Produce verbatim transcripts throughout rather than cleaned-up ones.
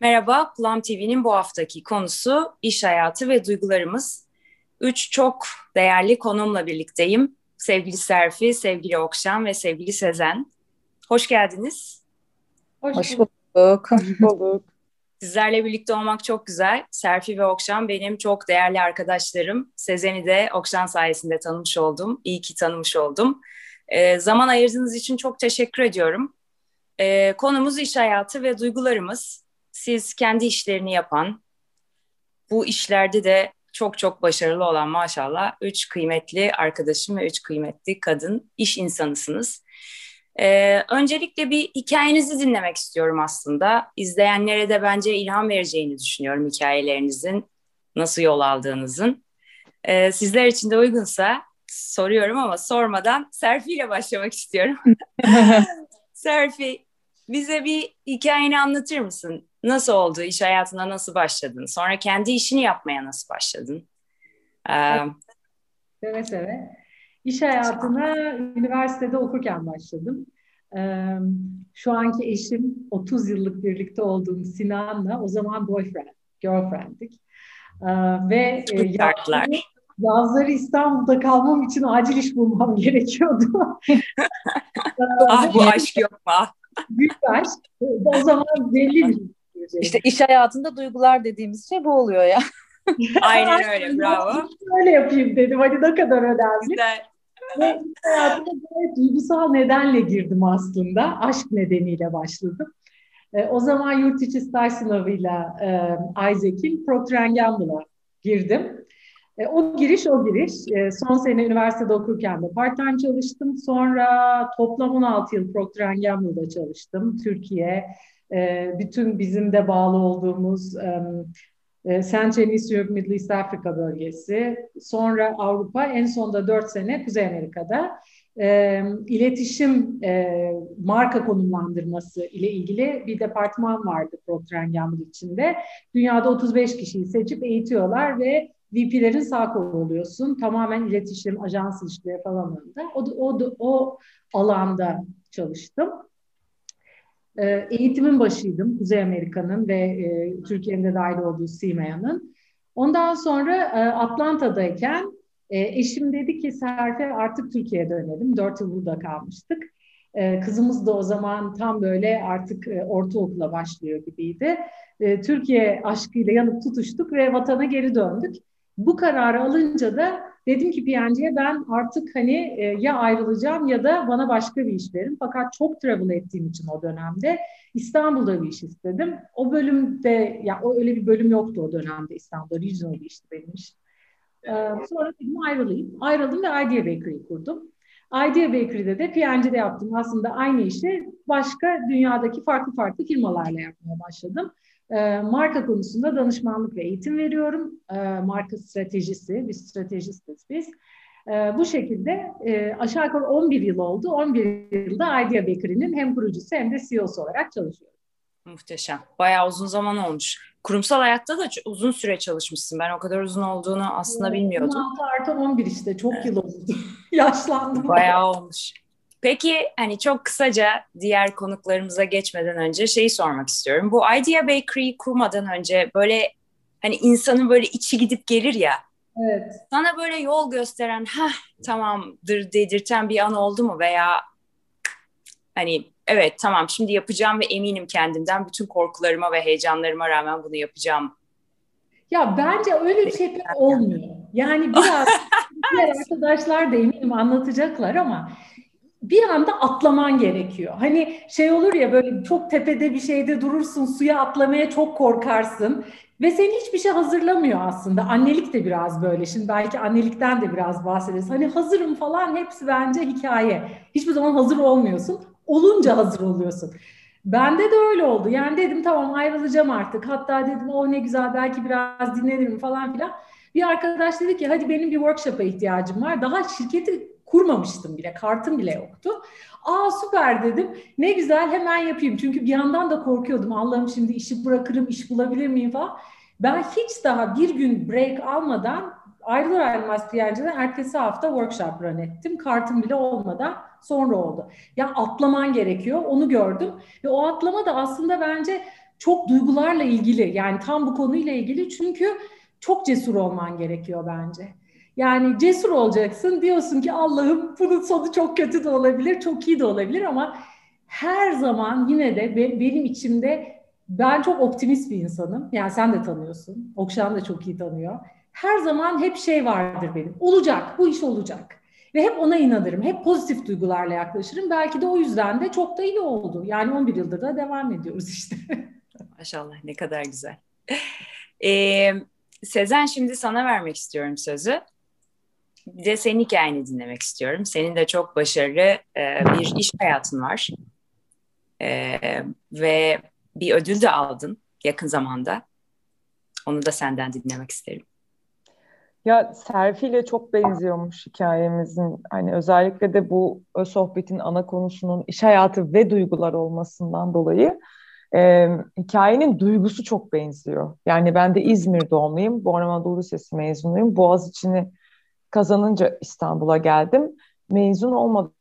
Merhaba, Plum T V'nin bu haftaki konusu iş hayatı ve duygularımız. Üç çok değerli konuğumla birlikteyim. Sevgili Serfi, sevgili Okşan ve sevgili Sezen. Hoş geldiniz. Hoş, Hoş bulduk. bulduk. Sizlerle birlikte olmak çok güzel. Serfi ve Okşan benim çok değerli arkadaşlarım. Sezen'i de Okşan sayesinde tanımış oldum. İyi ki tanımış oldum. E, zaman ayırdığınız için çok teşekkür ediyorum. E, konumuz iş hayatı ve duygularımız. Siz kendi işlerini yapan, bu işlerde de çok çok başarılı olan maşallah üç kıymetli arkadaşım ve üç kıymetli kadın iş insanısınız. Ee, öncelikle bir hikayenizi dinlemek istiyorum aslında. İzleyenlere de bence ilham vereceğini düşünüyorum hikayelerinizin, nasıl yol aldığınızın. Ee, sizler için de uygunsa soruyorum ama sormadan Serfi ile başlamak istiyorum. Serfi, bize bir hikayeni anlatır mısın? Nasıl oldu? İş hayatına nasıl başladın? Sonra kendi işini yapmaya nasıl başladın? Ee... Seve seve. İş hayatına üniversitede okurken başladım. Ee, şu anki eşim otuz yıllık birlikte olduğum Sinan'la o zaman boyfriend, girlfriend'dik. Ee, ve yazları, yazları İstanbul'da kalmam için acil iş bulmam gerekiyordu. Ah bu aşk yok mu? Büyük aşk. O zaman belli bir İşte iş hayatında duygular dediğimiz şey bu oluyor ya. Aynen öyle, bravo. Öyle yapayım dedim, hani ne kadar önemli. Güzel. Ve iş hayatına gayet duygusal nedenle girdim aslında. Aşk nedeniyle başladım. E, o zaman yurt içi staj sınavıyla e, Isaac'in Procter and Gamble'a girdim. E, o giriş o giriş. E, son sene üniversitede okurken de part-time çalıştım. Sonra toplam on altı yıl Procter and Gamble'da çalıştım. Türkiye, bütün bizim de bağlı olduğumuz Central East Europe, Middle East Afrika bölgesi, sonra Avrupa, en sonunda dört sene Kuzey Amerika'da iletişim marka konumlandırması ile ilgili bir departman vardı Procter and Gamble içinde. Dünyada otuz beş kişiyi seçip eğitiyorlar ve V P'lerin sağ kolu oluyorsun. Tamamen iletişim, ajans ilişkileri falan da o, o, o alanda çalıştım. Eğitimin başıydım Kuzey Amerika'nın ve e, Türkiye'nin de dahil olduğu SİMEA'nın. Ondan sonra e, Atlanta'dayken e, eşim dedi ki Serfe artık Türkiye'ye dönelim. Dört yıl burada kalmıştık. E, kızımız da o zaman tam böyle artık e, ortaokula başlıyor gibiydi. E, Türkiye aşkıyla yanıp tutuştuk ve vatana geri döndük. Bu kararı alınca da dedim ki P and G'ye ben artık hani e, ya ayrılacağım ya da bana başka bir iş verin. Fakat çok travel ettiğim için o dönemde İstanbul'da bir iş istedim. O bölümde, ya o öyle bir bölüm yoktu o dönemde İstanbul'da. Regional bir işti benim iş. Ee, sonra dedim ayrılayım. Ayrıldım ve Idea Bakery kurdum. Idea Bakery'de de P and G'de yaptım. Aslında aynı işi başka dünyadaki farklı farklı firmalarla yapmaya başladım. E, marka konusunda danışmanlık ve eğitim veriyorum. E, marka stratejisi, biz stratejistiz biz. E, bu şekilde e, aşağı yukarı on bir yıl oldu. on bir yılda Idea Bakery'nin hem kurucusu hem de C E O'su olarak çalışıyorum. Muhteşem. Bayağı uzun zaman olmuş. Kurumsal hayatta da uzun süre çalışmışsın. Ben o kadar uzun olduğunu aslında bilmiyordum. on altı artı on bir işte. Çok evet. Yıl oldu. Yaşlandım. Bayağı olmuş. Peki hani çok kısaca diğer konuklarımıza geçmeden önce şeyi sormak istiyorum. Bu Idea Bakery'i kurmadan önce böyle hani insanın böyle içi gidip gelir ya. Evet. Sana böyle yol gösteren ha tamamdır dedirten bir an oldu mu veya hani evet tamam şimdi yapacağım ve eminim kendimden bütün korkularıma ve heyecanlarıma rağmen bunu yapacağım. Ya bence öyle bir şey pek olmuyor. Yani biraz diğer arkadaşlar da eminim anlatacaklar ama bir anda atlaman gerekiyor. Hani şey olur ya böyle çok tepede bir şeyde durursun, suya atlamaya çok korkarsın ve seni hiçbir şey hazırlamıyor aslında. Annelik de biraz böyle. Şimdi belki annelikten de biraz bahsederiz. Hani hazırım falan hepsi bence hikaye. Hiçbir zaman hazır olmuyorsun. Olunca hazır oluyorsun. Bende de öyle oldu. Yani dedim tamam ayrılacağım artık. Hatta dedim o ne güzel belki biraz dinlenirim falan filan. Bir arkadaş dedi ki hadi benim bir workshop'a ihtiyacım var. Daha şirketi kurmamıştım bile, kartım bile yoktu. Aa süper dedim, ne güzel hemen yapayım. Çünkü bir yandan da korkuyordum. Allah'ım şimdi işi bırakırım, iş bulabilir miyim falan. Ben hiç daha bir gün break almadan ayrılır ayrılmaz P and G'den ertesi hafta workshop run ettim. Kartım bile olmadan sonra oldu. Ya atlaman gerekiyor, onu gördüm. Ve o atlama da aslında bence çok duygularla ilgili, yani tam bu konuyla ilgili, çünkü çok cesur olman gerekiyor bence. Yani cesur olacaksın, diyorsun ki Allah'ım bunun sonu çok kötü de olabilir, çok iyi de olabilir, ama her zaman yine de benim içimde, ben çok optimist bir insanım. Yani sen de tanıyorsun, Okşan da çok iyi tanıyor. Her zaman hep şey vardır benim, olacak, bu iş olacak. Ve hep ona inanırım, hep pozitif duygularla yaklaşırım. Belki de o yüzden de çok da iyi oldu. Yani on bir yıldır da devam ediyoruz işte. Maşallah, ne kadar güzel. Ee, Sezen, şimdi sana vermek istiyorum sözü. Bir de senin hikayeni dinlemek istiyorum. Senin de çok başarılı e, bir iş hayatın var. E, ve bir ödül de aldın yakın zamanda. Onu da senden dinlemek isterim. Ya, Serfi ile çok benziyormuş hikayemizin. Hani özellikle de bu sohbetin ana konusunun iş hayatı ve duygular olmasından dolayı e, hikayenin duygusu çok benziyor. Yani ben de İzmir doğumluyum. Bornova Doğru Lisesi mezunuyum. Boğaziçi'ni kazanınca İstanbul'a geldim. Mezun olmadan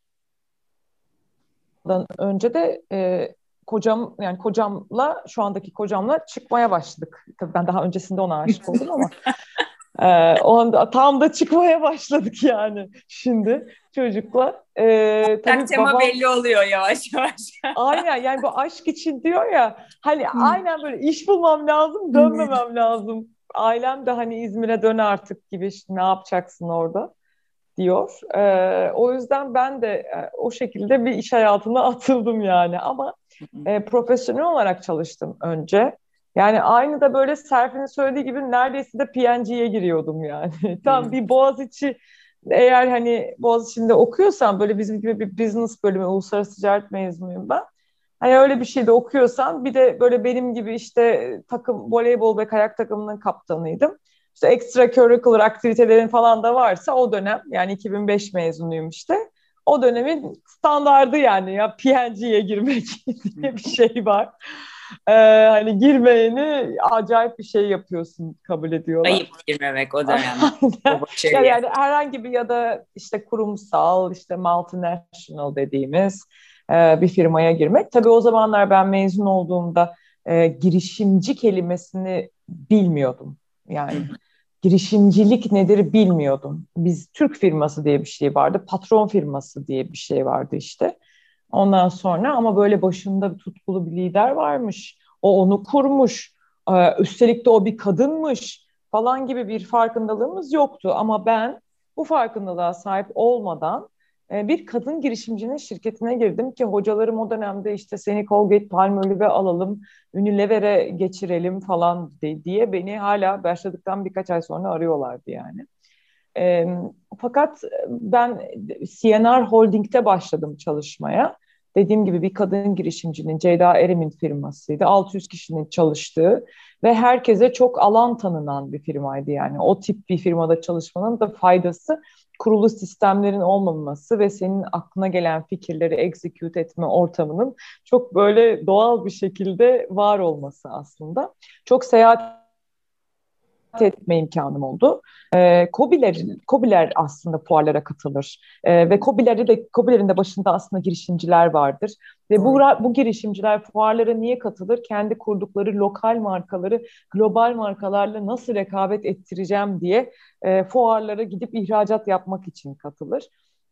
önce de e, kocam, yani kocamla, şu andaki kocamla çıkmaya başladık. Tabii ben daha öncesinde ona aşık oldum ama Ee, onda, tam da çıkmaya başladık yani şimdi çocukla. Ee, tabii tema babam... belli oluyor yavaş yavaş. Aynen, yani bu aşk için diyor ya, hani hmm. aynen böyle iş bulmam lazım, dönmemem lazım. Ailem de hani İzmir'e dön artık gibi, işte, ne yapacaksın orada diyor. Ee, o yüzden ben de e, o şekilde bir iş hayatına atıldım yani, ama e, profesyonel olarak çalıştım önce. Yani aynı da böyle Serfi'nin söylediği gibi neredeyse de P N G'ye giriyordum yani. Tam bir Boğaziçi, eğer hani Boğaziçi'nde okuyorsan, böyle bizim gibi bir business bölümü, uluslararası ticaret mezunuyum ben. Hani öyle bir şeyde okuyorsan, bir de böyle benim gibi işte takım, voleybol ve kayak takımının kaptanıydım. İşte extracurricular aktivitelerin falan da varsa o dönem, yani iki bin beş mezunuyum işte. O dönemin standardı yani, ya P N G'ye girmek diye bir şey var. Ee, hani girmeyeni acayip bir şey yapıyorsun, kabul ediyorlar. Ayıp girmemek o dönem. Şey yani, yani herhangi bir, ya da işte kurumsal, işte multinational dediğimiz e, bir firmaya girmek. Tabii o zamanlar ben mezun olduğumda e, girişimci kelimesini bilmiyordum. Yani girişimcilik nedir bilmiyordum. Biz Türk firması diye bir şey vardı, patron firması diye bir şey vardı işte. Ondan sonra ama böyle başında bir tutkulu bir lider varmış. O onu kurmuş. Ee, üstelik de o bir kadınmış falan gibi bir farkındalığımız yoktu. Ama ben bu farkındalığa sahip olmadan e, bir kadın girişimcinin şirketine girdim ki hocalarım o dönemde işte seni Colgate Palmolive alalım, Unilever'e geçirelim falan de, diye beni hala başladıktan birkaç ay sonra arıyorlardı yani. E, fakat ben C N R Holding'de başladım çalışmaya. Dediğim gibi bir kadın girişimcinin, Ceyda Erem'in firmasıydı. altı yüz kişinin çalıştığı ve herkese çok alan tanınan bir firmaydı yani. O tip bir firmada çalışmanın da faydası kurulu sistemlerin olmaması ve senin aklına gelen fikirleri execute etme ortamının çok böyle doğal bir şekilde var olması aslında. Çok seyahat etme imkanım oldu. E, KOBİ'ler, KOBİ'ler aslında fuarlara katılır. E, ve KOBİ'leri de, KOBİ'lerin de başında aslında girişimciler vardır. Ve bu, bu girişimciler fuarlara niye katılır? Kendi kurdukları lokal markaları global markalarla nasıl rekabet ettireceğim diye e, fuarlara gidip ihracat yapmak için katılır.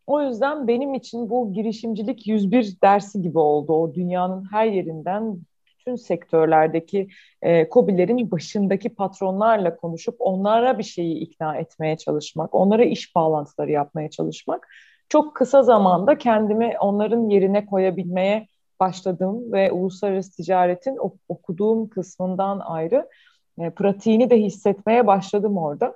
O yüzden benim için bu girişimcilik yüz bir dersi gibi oldu. O dünyanın her yerinden, bütün sektörlerdeki e, KOBİ'lerin başındaki patronlarla konuşup onlara bir şeyi ikna etmeye çalışmak, onlara iş bağlantıları yapmaya çalışmak. Çok kısa zamanda kendimi onların yerine koyabilmeye başladım ve uluslararası ticaretin okuduğum kısmından ayrı e, pratiğini de hissetmeye başladım orada.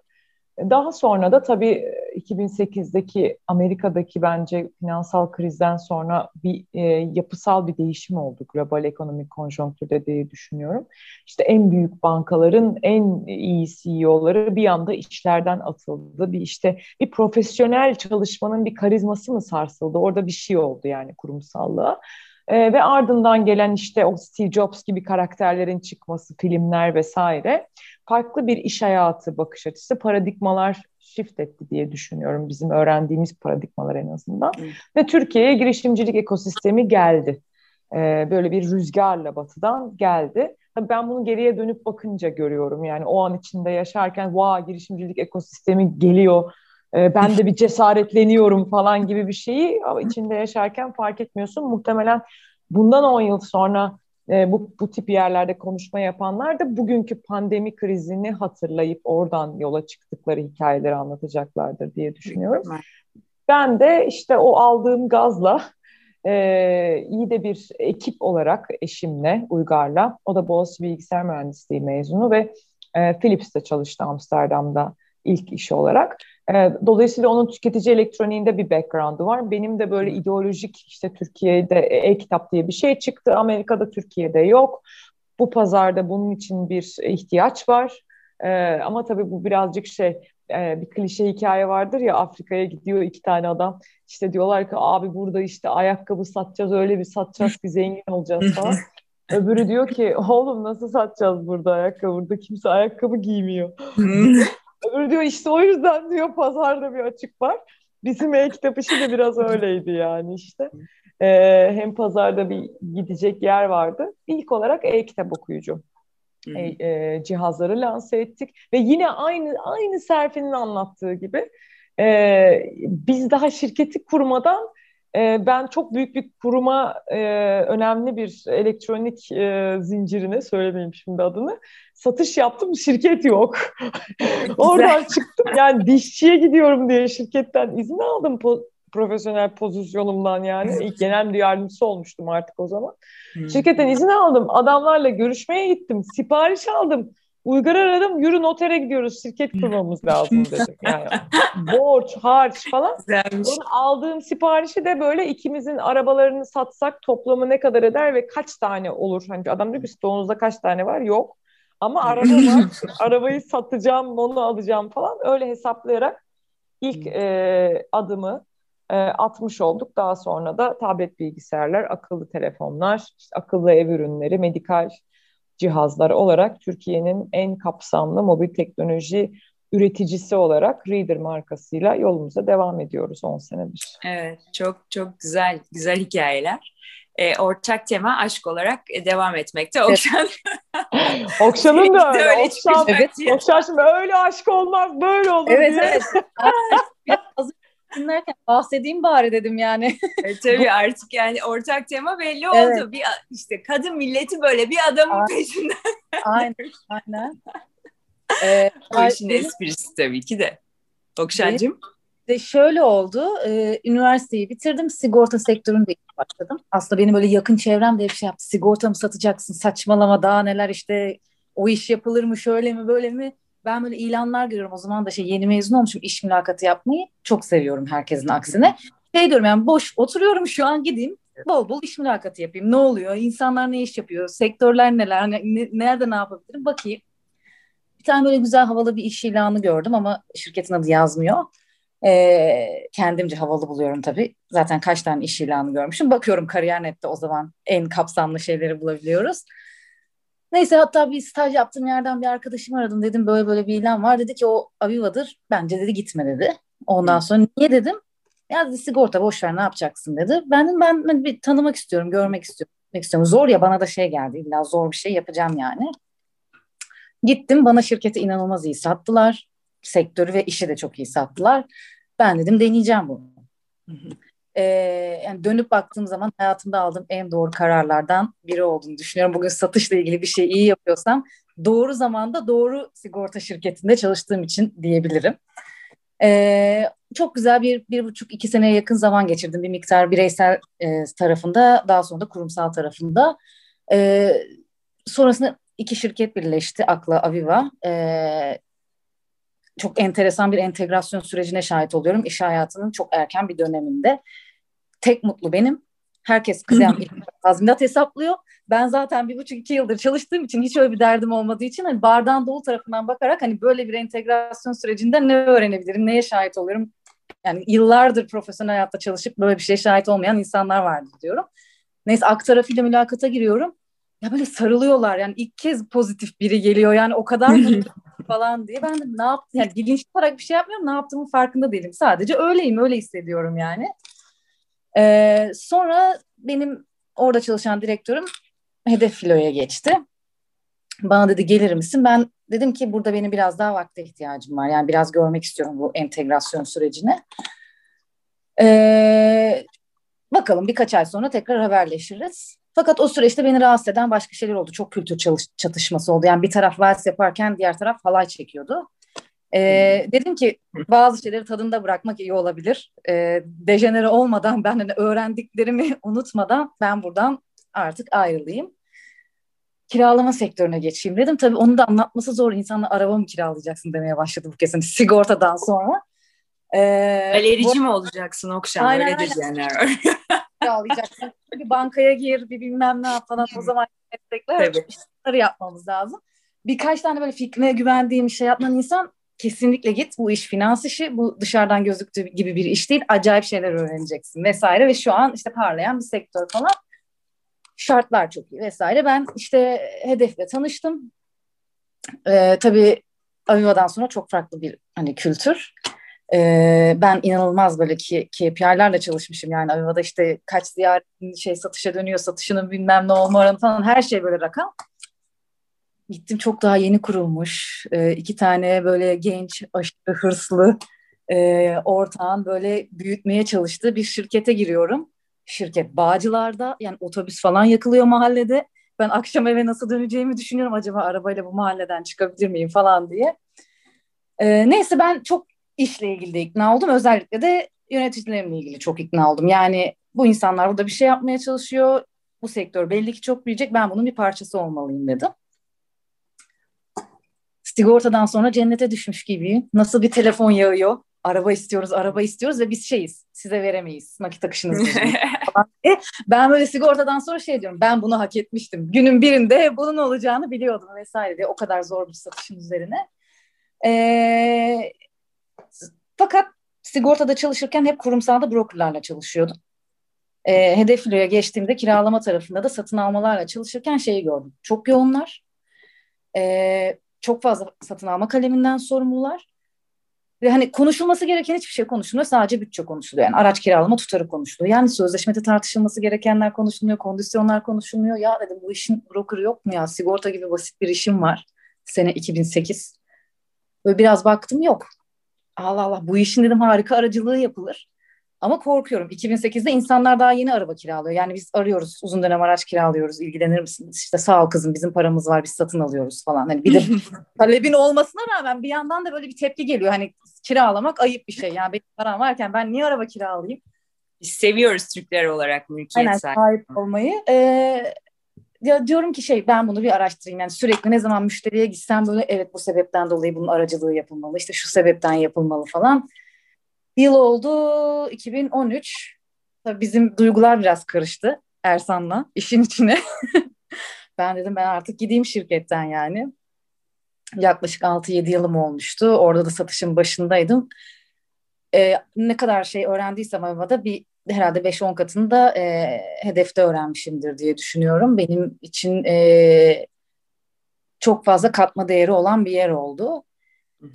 Daha sonra da tabii iki bin sekizdeki Amerika'daki bence finansal krizden sonra bir e, yapısal bir değişim oldu global ekonomik konjonktürde diye düşünüyorum. İşte en büyük bankaların en iyi C E O'ları bir anda işlerden atıldı. Bir işte bir profesyonel çalışmanın bir karizması mı sarsıldı? Orada bir şey oldu yani kurumsallığa. E, ve ardından gelen işte o Steve Jobs gibi karakterlerin çıkması, filmler vesaire, farklı bir iş hayatı bakış açısı, paradigmalar shift etti diye düşünüyorum, bizim öğrendiğimiz paradigmalar en azından. Hmm. Ve Türkiye'ye girişimcilik ekosistemi geldi. E, böyle bir rüzgarla batıdan geldi. Tabii ben bunu geriye dönüp bakınca görüyorum. Yani o an içinde yaşarken vaa girişimcilik ekosistemi geliyor. E, ben de bir cesaretleniyorum falan gibi bir şeyi ama içinde yaşarken fark etmiyorsun. Muhtemelen bundan on yıl sonra e, bu, bu tip yerlerde konuşma yapanlar da bugünkü pandemi krizini hatırlayıp oradan yola çıktıkları hikayeleri anlatacaklardır diye düşünüyorum. Ben de işte o aldığım gazla Ee, iyi de bir ekip olarak eşimle, Uygar'la, o da Boğaziçi Bilgisayar Mühendisliği mezunu ve e, Philips'te çalıştı Amsterdam'da ilk işi olarak. E, dolayısıyla onun tüketici elektroniğinde bir background'u var. Benim de böyle ideolojik, işte Türkiye'de e-kitap diye bir şey çıktı, Amerika'da, Türkiye'de yok. Bu pazarda bunun için bir ihtiyaç var. E, ama tabii bu birazcık şey... bir klişe hikaye vardır ya, Afrika'ya gidiyor iki tane adam, işte diyorlar ki abi burada işte ayakkabı satacağız, öyle bir satacağız ki zengin olacağız falan. Öbürü diyor ki oğlum nasıl satacağız burada ayakkabı, burada kimse ayakkabı giymiyor. Öbürü diyor işte o yüzden diyor pazarda bir açık var. Bizim e-kitap işi de biraz öyleydi yani işte. Ee, hem pazarda bir gidecek yer vardı. İlk olarak e-kitap okuyucu E, cihazları lanse ettik ve yine aynı aynı Serfi'nin anlattığı gibi e, biz daha şirketi kurmadan e, ben çok büyük bir kuruma e, önemli bir elektronik e, zincirine, söylemeyeyim şimdi adını, satış yaptım, şirket yok. Oradan çıktım yani dişçiye gidiyorum diye şirketten izin aldım po- profesyonel pozisyonumdan yani. İlk genel müdür yardımcısı olmuştum artık o zaman. Hmm. Şirketten izin aldım. Adamlarla görüşmeye gittim. Sipariş aldım. Uygar aradım. Yürü notere gidiyoruz. Şirket kurmamız lazım dedim. Yani borç, harç falan. Onu aldığım siparişi de böyle ikimizin arabalarını satsak toplamı ne kadar eder ve kaç tane olur? Hani adam diyor ki stoğunuzda kaç tane var? Yok. Ama araba var. Arabayı satacağım, onu alacağım falan. Öyle hesaplayarak ilk e, adımı atmış olduk. Daha sonra da tablet bilgisayarlar, akıllı telefonlar, işte akıllı ev ürünleri, medikal cihazlar olarak Türkiye'nin en kapsamlı mobil teknoloji üreticisi olarak Reader markasıyla yolumuza devam ediyoruz on senedir. Evet, çok çok güzel güzel hikayeler. E, ortak tema aşk olarak devam etmekte. Okşan. Okşan'ın da öyle. öyle Okşan, evet. Okşan şimdi öyle aşk olmaz, böyle olur evet, diye. Evet, evet. Dinlerken bahsedeyim bari dedim yani. E, tabii artık yani ortak tema belli oldu. Evet. Bir işte kadın milleti böyle bir adamın aynen. peşinden. Aynen, aynen. Ee, o işin benim, esprisi tabii ki de. Okşancığım. De şöyle oldu. E, üniversiteyi bitirdim. Sigorta sektöründe başladım. Aslında benim böyle yakın çevrem de hep şey yaptı. Sigorta mı satacaksın? Saçmalama daha neler işte. O iş yapılır mı? Şöyle mi? Böyle mi? Ben böyle ilanlar görüyorum o zaman da şey yeni mezun olmuşum, iş mülakatı yapmayı çok seviyorum herkesin aksine. Şey diyorum yani boş oturuyorum şu an, gideyim bol bol iş mülakatı yapayım. Ne oluyor? İnsanlar ne iş yapıyor? Sektörler neler? Ne, nerede ne yapabilirim? Bakayım. Bir tane böyle güzel havalı bir iş ilanı gördüm ama şirketin adı yazmıyor. Ee, kendimce havalı buluyorum tabii. Zaten kaç tane iş ilanı görmüşüm. Bakıyorum Kariyer nokta net'te o zaman en kapsamlı şeyleri bulabiliyoruz. Neyse hatta bir staj yaptığım yerden bir arkadaşım aradım, dedim böyle böyle bir ilan var, dedi ki o Aviva'dır bence dedi, gitme dedi. Ondan sonra niye dedim, ya dedi sigorta boşver ne yapacaksın dedi. Ben dedim ben, ben bir tanımak istiyorum, görmek istiyorum, görmek istiyorum. Zor ya, bana da şey geldi, illa zor bir şey yapacağım yani. Gittim, bana şirketi inanılmaz iyi sattılar, sektörü ve işi de çok iyi sattılar. Ben dedim deneyeceğim bunu. Hı hı. Ee, yani dönüp baktığım zaman hayatımda aldığım en doğru kararlardan biri olduğunu düşünüyorum. Bugün satışla ilgili bir şey iyi yapıyorsam doğru zamanda doğru sigorta şirketinde çalıştığım için diyebilirim. Ee, çok güzel bir, bir buçuk iki seneye yakın zaman geçirdim. Bir miktar bireysel e, tarafında, daha sonra da kurumsal tarafında. Ee, sonrasında iki şirket birleşti, Akla, Aviva. Ee, çok enteresan bir entegrasyon sürecine şahit oluyorum. İş hayatının çok erken bir döneminde. Tek mutlu benim. Herkes kıdem tazminat hesaplıyor. Ben zaten bir buçuk iki yıldır çalıştığım için hiç öyle bir derdim olmadığı için hani bardağın dolu tarafından bakarak hani böyle bir entegrasyon sürecinde ne öğrenebilirim, neye şahit oluyorum? Yani yıllardır profesyonel hayatta çalışıp böyle bir şeye şahit olmayan insanlar vardı diyorum. Neyse Ak tarafıyla mülakata giriyorum. Ya böyle sarılıyorlar yani ilk kez pozitif biri geliyor yani o kadar mutlu falan diye. Ben de ne yaptım yani bilinçli olarak bir şey yapmıyorum, ne yaptığımın farkında değilim, sadece öyleyim, öyle hissediyorum yani. Ee, sonra benim orada çalışan direktörüm hedef filoya geçti. Bana dedi gelir misin? Ben dedim ki burada benim biraz daha vakte ihtiyacım var. Yani biraz görmek istiyorum bu entegrasyon sürecini. Ee, bakalım birkaç ay sonra tekrar haberleşiriz. Fakat o süreçte beni rahatsız eden başka şeyler oldu. Çok kültür çalış- çatışması oldu. Yani bir taraf vals yaparken diğer taraf halay çekiyordu. Ee, dedim ki bazı şeyleri tadında bırakmak iyi olabilir. Ee, dejenere olmadan, ben hani öğrendiklerimi unutmadan ben buradan artık ayrılayım. Kiralama sektörüne geçeyim dedim. Tabii onu da anlatması zor. İnsanlar araba mı kiralayacaksın demeye başladı bu kesin. Sigortadan sonra. Ee, Galerici bu... mi olacaksın Okşan? Aynen, öyle aynen. Diyenler var. Kiralayacaksın. Bir bankaya gir, bir bilmem ne yap falan. O zaman meslekler. Bunları yapmamız lazım. Birkaç tane böyle fikrine güvendiğim şey yapman insan kesinlikle git. Bu iş finans işi. Bu dışarıdan gözüktüğü gibi bir iş değil. Acayip şeyler öğreneceksin vesaire. Ve şu an işte parlayan bir sektör falan. Şartlar çok iyi vesaire. Ben işte hedefle tanıştım. Ee, tabii Aviva'dan sonra çok farklı bir hani kültür. Ee, ben inanılmaz böyle ki K P I'lerle çalışmışım. Yani Aviva'da işte kaç ziyaretin şey satışa dönüyor, satışının bilmem ne olma oranı falan, her şey böyle rakam. Gittim, çok daha yeni kurulmuş. Ee, iki tane böyle genç, aşırı hırslı e, ortağın böyle büyütmeye çalıştığı bir şirkete giriyorum. Şirket Bağcılar'da, yani otobüs falan yakılıyor mahallede. Ben akşam eve nasıl döneceğimi düşünüyorum, acaba arabayla bu mahalleden çıkabilir miyim falan diye. Ee, neyse ben çok işle ilgili de ikna oldum. Özellikle de yöneticilerimle ilgili çok ikna oldum. Yani bu insanlar burada bir şey yapmaya çalışıyor. Bu sektör belli ki çok büyüyecek. Ben bunun bir parçası olmalıyım dedim. Sigortadan sonra cennete düşmüş gibiyim. Nasıl bir telefon yağıyor. Araba istiyoruz, araba istiyoruz ve biz şeyiz, size veremeyiz, nakit akışınız bizim. Ben böyle sigortadan sonra şey diyorum, ben bunu hak etmiştim. Günün birinde bunun olacağını biliyordum vesaire diye, o kadar zor bir satışın üzerine. Ee, fakat sigortada çalışırken hep kurumsalda brokerlarla çalışıyordum. Ee, Hedefli'ye geçtiğimde kiralama tarafında da satın almalarla çalışırken şeyi gördüm. Çok yoğunlar, ee, çok fazla satın alma kaleminden sorumlular. Ve hani konuşulması gereken hiçbir şey konuşulmuyor. Sadece bütçe konuşuluyor. Yani araç kiralama tutarı konuşuluyor. Yani sözleşmede tartışılması gerekenler konuşulmuyor. Kondisyonlar konuşulmuyor. Ya dedim, bu işin brokerı yok mu ya? Sigorta gibi basit bir işim var. Sene iki bin sekiz. Böyle biraz baktım, yok. Allah Allah, bu işin dedim harika aracılığı yapılır. Ama korkuyorum. iki bin sekizde insanlar daha yeni araba kiralıyor. Yani biz arıyoruz. Uzun dönem araç kiralıyoruz. İlgilenir misiniz? İşte sağ ol kızım, bizim paramız var. Biz satın alıyoruz falan. Hani bir de talebin olmasına rağmen bir yandan da böyle bir tepki geliyor. Hani kiralamak ayıp bir şey. Yani benim param varken ben niye araba kiralayayım? Biz seviyoruz Türkler olarak mülkiyet yani sahibi. Sahip olmayı. Ee, ya diyorum ki şey, ben bunu bir araştırayım. Yani sürekli ne zaman müşteriye gitsem böyle, evet bu sebepten dolayı bunun aracılığı yapılmalı. İşte şu sebepten yapılmalı falan. Yıl oldu iki bin on üç. Tabii bizim duygular biraz karıştı Ersan'la işin içine. Ben dedim ben artık gideyim şirketten yani. Yaklaşık altı yedi yılım olmuştu. Orada da satışın başındaydım. Ee, ne kadar şey öğrendiysem Aviva'da bir herhalde beş on katını da e, hedefte öğrenmişimdir diye düşünüyorum. Benim için e, çok fazla katma değeri olan bir yer oldu.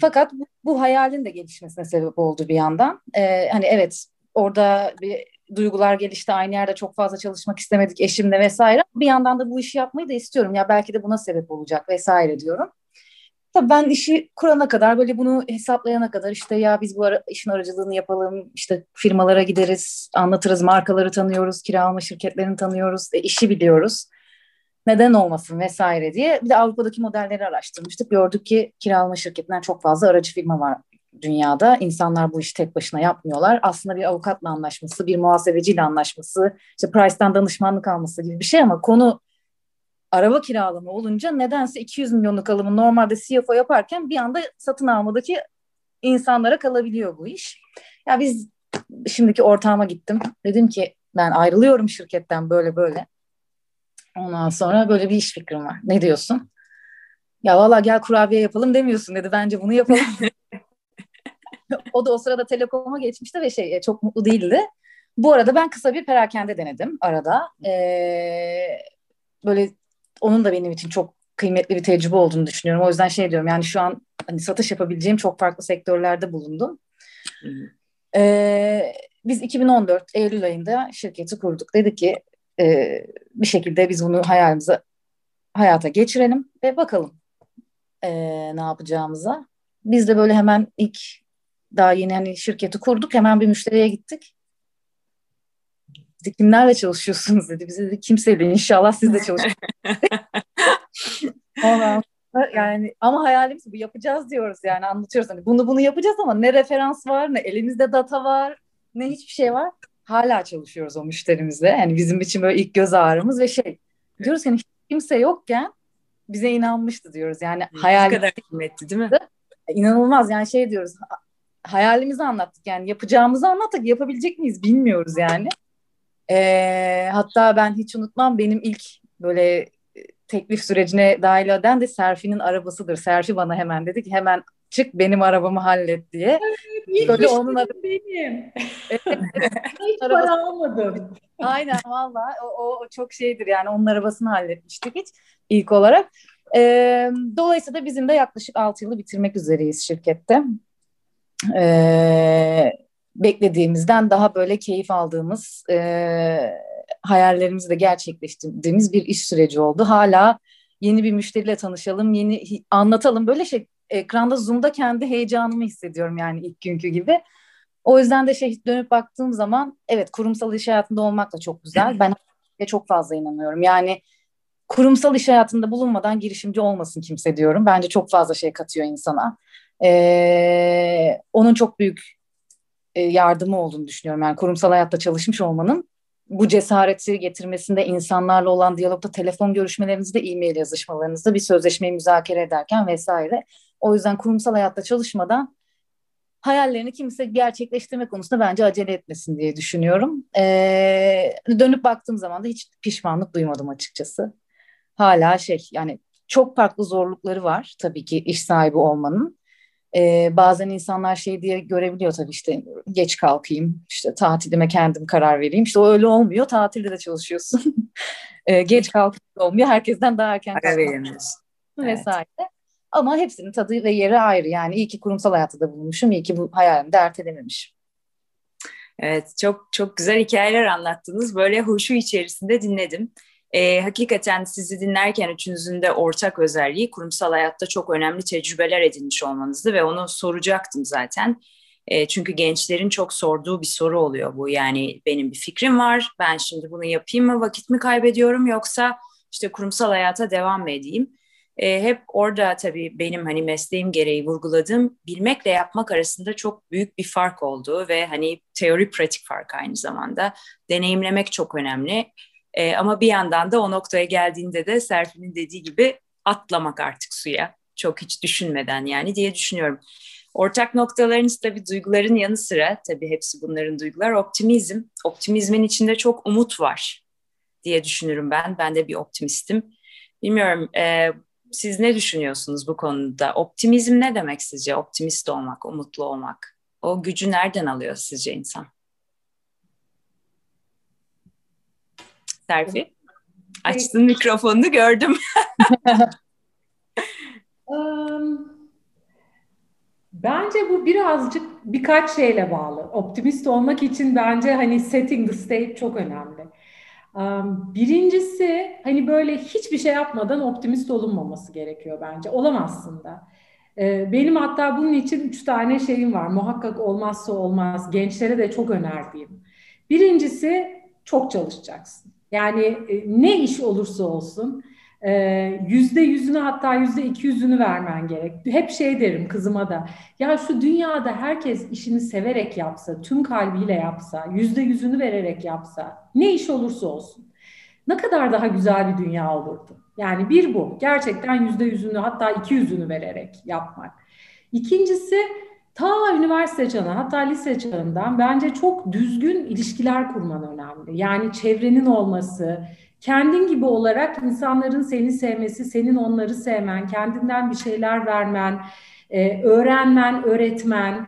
Fakat bu, bu hayalin de gelişmesine sebep oldu bir yandan. Ee, hani evet, orada bir duygular gelişti. Aynı yerde çok fazla çalışmak istemedik eşimle vesaire. Bir yandan da bu işi yapmayı da istiyorum. Ya belki de buna sebep olacak vesaire diyorum. Tabii ben işi kurana kadar, böyle bunu hesaplayana kadar işte ya biz bu ara, işin aracılığını yapalım. İşte firmalara gideriz, anlatırız, markaları tanıyoruz, kiralama şirketlerini tanıyoruz, e, işi biliyoruz. Neden olmasın vesaire diye. Bir de Avrupa'daki modelleri araştırmıştık. Gördük ki kiralama şirketinden çok fazla aracı firma var dünyada. İnsanlar bu işi tek başına yapmıyorlar. Aslında bir avukatla anlaşması, bir muhasebeciyle anlaşması, işte Price'tan danışmanlık alması gibi bir şey, ama konu araba kiralama olunca nedense iki yüz milyonluk alımı normalde C F O yaparken bir anda satın almadaki insanlara kalabiliyor bu iş. Ya biz şimdiki ortağıma gittim. Dedim ki ben ayrılıyorum şirketten böyle böyle. Ondan sonra böyle bir iş fikrim var. Ne diyorsun? Ya valla gel kurabiye yapalım demiyorsun dedi. Bence bunu yapalım. O da o sırada Telekom'a geçmişti ve şey çok mutlu değildi. Bu arada ben kısa bir perakende denedim arada. Ee, böyle onun da benim için çok kıymetli bir tecrübe olduğunu düşünüyorum. O yüzden şey diyorum, yani şu an hani satış yapabileceğim çok farklı sektörlerde bulundum. Ee, biz iki bin on dört Eylül ayında şirketi kurduk. Dedik ki Ee, bir şekilde biz bunu hayalimize hayata geçirelim ve bakalım e, ne yapacağımıza. Biz de böyle hemen ilk daha yeni hani şirketi kurduk, hemen bir müşteriye gittik. Dedi, kimlerle çalışıyorsunuz dedi. Bize dedi, kimseyle, inşallah siz de çalışıyorsunuz. Ondan sonra yani ama hayalimiz bu, yapacağız diyoruz yani, anlatıyoruz hani bunu bunu yapacağız ama ne referans var, ne elimizde data var, ne hiçbir şey var. Hala çalışıyoruz o müşterimizle. Yani bizim için böyle ilk göz ağrımız ve şey diyoruz yani, hiç kimse yokken bize inanmıştı diyoruz. Yani hayal kadar kıymetli değil mi? İnanılmaz yani, şey diyoruz. Hayalimizi anlattık yani, yapacağımızı anlattık. Yapabilecek miyiz bilmiyoruz yani. E, hatta ben hiç unutmam, benim ilk böyle teklif sürecine dahil eden de Serfi'nin arabasıdır. Serfi bana hemen dedi ki, hemen çık benim arabamı hallet diye. Evet, böyle onun adı benim. Hiç para almadım. Aynen vallahi o, o çok şeydir yani, onun arabasını halletmiştik hiç ilk olarak. E, dolayısıyla bizim de yaklaşık altı yılı bitirmek üzereyiz şirkette. E, beklediğimizden daha böyle keyif aldığımız, e, hayallerimizi de gerçekleştirdiğimiz bir iş süreci oldu. Hala yeni bir müşteriyle tanışalım, yeni anlatalım. Böyle şey, ekranda, Zoom'da kendi heyecanımı hissediyorum yani ilk günkü gibi. O yüzden de şey, dönüp baktığım zaman evet, kurumsal iş hayatında olmak da çok güzel. Ben çok fazla inanıyorum. Yani kurumsal iş hayatında bulunmadan girişimci olmasın kimse diyorum. Bence çok fazla şey katıyor insana. E, onun çok büyük yardımı olduğunu düşünüyorum. Yani kurumsal hayatta çalışmış olmanın bu cesareti getirmesinde, insanlarla olan diyalogda, telefon görüşmelerinizde, e-mail yazışmalarınızda, bir sözleşmeyi müzakere ederken vesaire. O yüzden kurumsal hayatta çalışmadan hayallerini kimse gerçekleştirme konusunda bence acele etmesin diye düşünüyorum. Ee, dönüp baktığım zaman da hiç pişmanlık duymadım açıkçası. Hala şey yani, çok farklı zorlukları var tabii ki iş sahibi olmanın. Ee, bazen insanlar şey diye görebiliyor tabii, işte geç kalkayım, işte tatilime kendim karar vereyim. İşte o öyle olmuyor, tatilde de çalışıyorsun. ee, geç kalkıp olmuyor, herkesten daha erken kalkıyorsun vesaire. Evet. Ama hepsinin tadı ve yeri ayrı yani. İyi ki kurumsal hayatta da bulunmuşum, iyi ki bu hayalimi de ertelememişim. Evet, çok çok güzel hikayeler anlattınız, böyle huşu içerisinde dinledim. E, hakikaten sizi dinlerken üçünüzün de ortak özelliği kurumsal hayatta çok önemli tecrübeler edinmiş olmanızdı ve onu soracaktım zaten. E, çünkü gençlerin çok sorduğu bir soru oluyor bu. Yani benim bir fikrim var, ben şimdi bunu yapayım mı, vakit mi kaybediyorum, yoksa işte kurumsal hayata devam mı edeyim? E, hep orada tabii benim hani mesleğim gereği vurguladığım, bilmekle yapmak arasında çok büyük bir fark olduğu ve hani teori pratik farkı aynı zamanda. Deneyimlemek çok önemli. Ee, ama bir yandan da o noktaya geldiğinde de Serfi'nin dediği gibi atlamak artık suya, çok hiç düşünmeden yani diye düşünüyorum. Ortak noktalarınız tabii duyguların yanı sıra, tabii hepsi bunların duygular, optimizm. Optimizmin içinde çok umut var diye düşünürüm ben. Ben de bir optimistim. Bilmiyorum, e, siz ne düşünüyorsunuz bu konuda? Optimizm ne demek sizce? Optimist olmak, umutlu olmak. O gücü nereden alıyor sizce insan? Serfi, açtın mikrofonunu, gördüm. um, bence bu birazcık birkaç şeyle bağlı. Optimist olmak için bence hani setting the stage çok önemli. Um, birincisi hani böyle hiçbir şey yapmadan optimist olunmaması gerekiyor bence. Olamazsın da. Ee, benim hatta bunun için üç tane şeyim var. Muhakkak olmazsa olmaz. Gençlere de çok önerdiğim. Birincisi, çok çalışacaksın. Yani ne iş olursa olsun yüzde yüzünü, hatta yüzde iki yüzünü vermen gerek. Hep şey derim kızıma da, ya şu dünyada herkes işini severek yapsa, tüm kalbiyle yapsa, yüzde yüzünü vererek yapsa, ne iş olursa olsun, ne kadar daha güzel bir dünya olurdu. Yani bir bu, gerçekten yüzde yüzünü, hatta iki yüzünü vererek yapmak. İkincisi, ta üniversite çağına, hatta lise çağından bence çok düzgün ilişkiler kurman önemli. Yani çevrenin olması, kendin gibi olarak insanların seni sevmesi, senin onları sevmen, kendinden bir şeyler vermen, öğrenmen, öğretmen,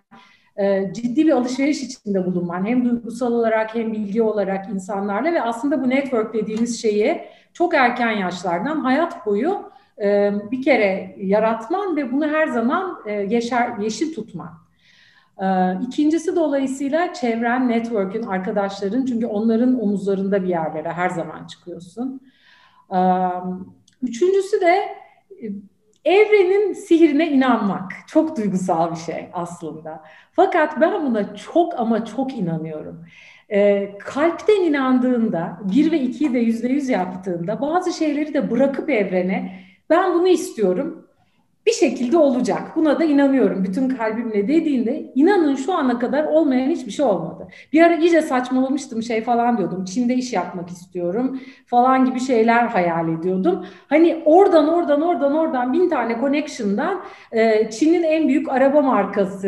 ciddi bir alışveriş içinde bulunman. Hem duygusal olarak hem bilgi olarak insanlarla ve aslında bu network dediğimiz şeyi çok erken yaşlardan hayat boyu bir kere yaratman ve bunu her zaman yeşer, yeşil tutman. İkincisi, dolayısıyla çevren, network'ün, arkadaşların, çünkü onların omuzlarında bir yerlere her zaman çıkıyorsun. Üçüncüsü de evrenin sihrine inanmak. Çok duygusal bir şey aslında. Fakat ben buna çok ama çok inanıyorum. E, kalpten inandığında, bir ve ikiyi de yüzde yüz yaptığında, bazı şeyleri de bırakıp evrene, ben bunu istiyorum, bir şekilde olacak, buna da inanıyorum bütün kalbimle dediğinde, inanın şu ana kadar olmayan hiçbir şey olmadı. Bir ara iyice saçmalamıştım, şey falan diyordum, Çin'de iş yapmak istiyorum falan gibi şeyler hayal ediyordum. Hani oradan oradan oradan oradan bin tane connection'dan Çin'in en büyük araba markası,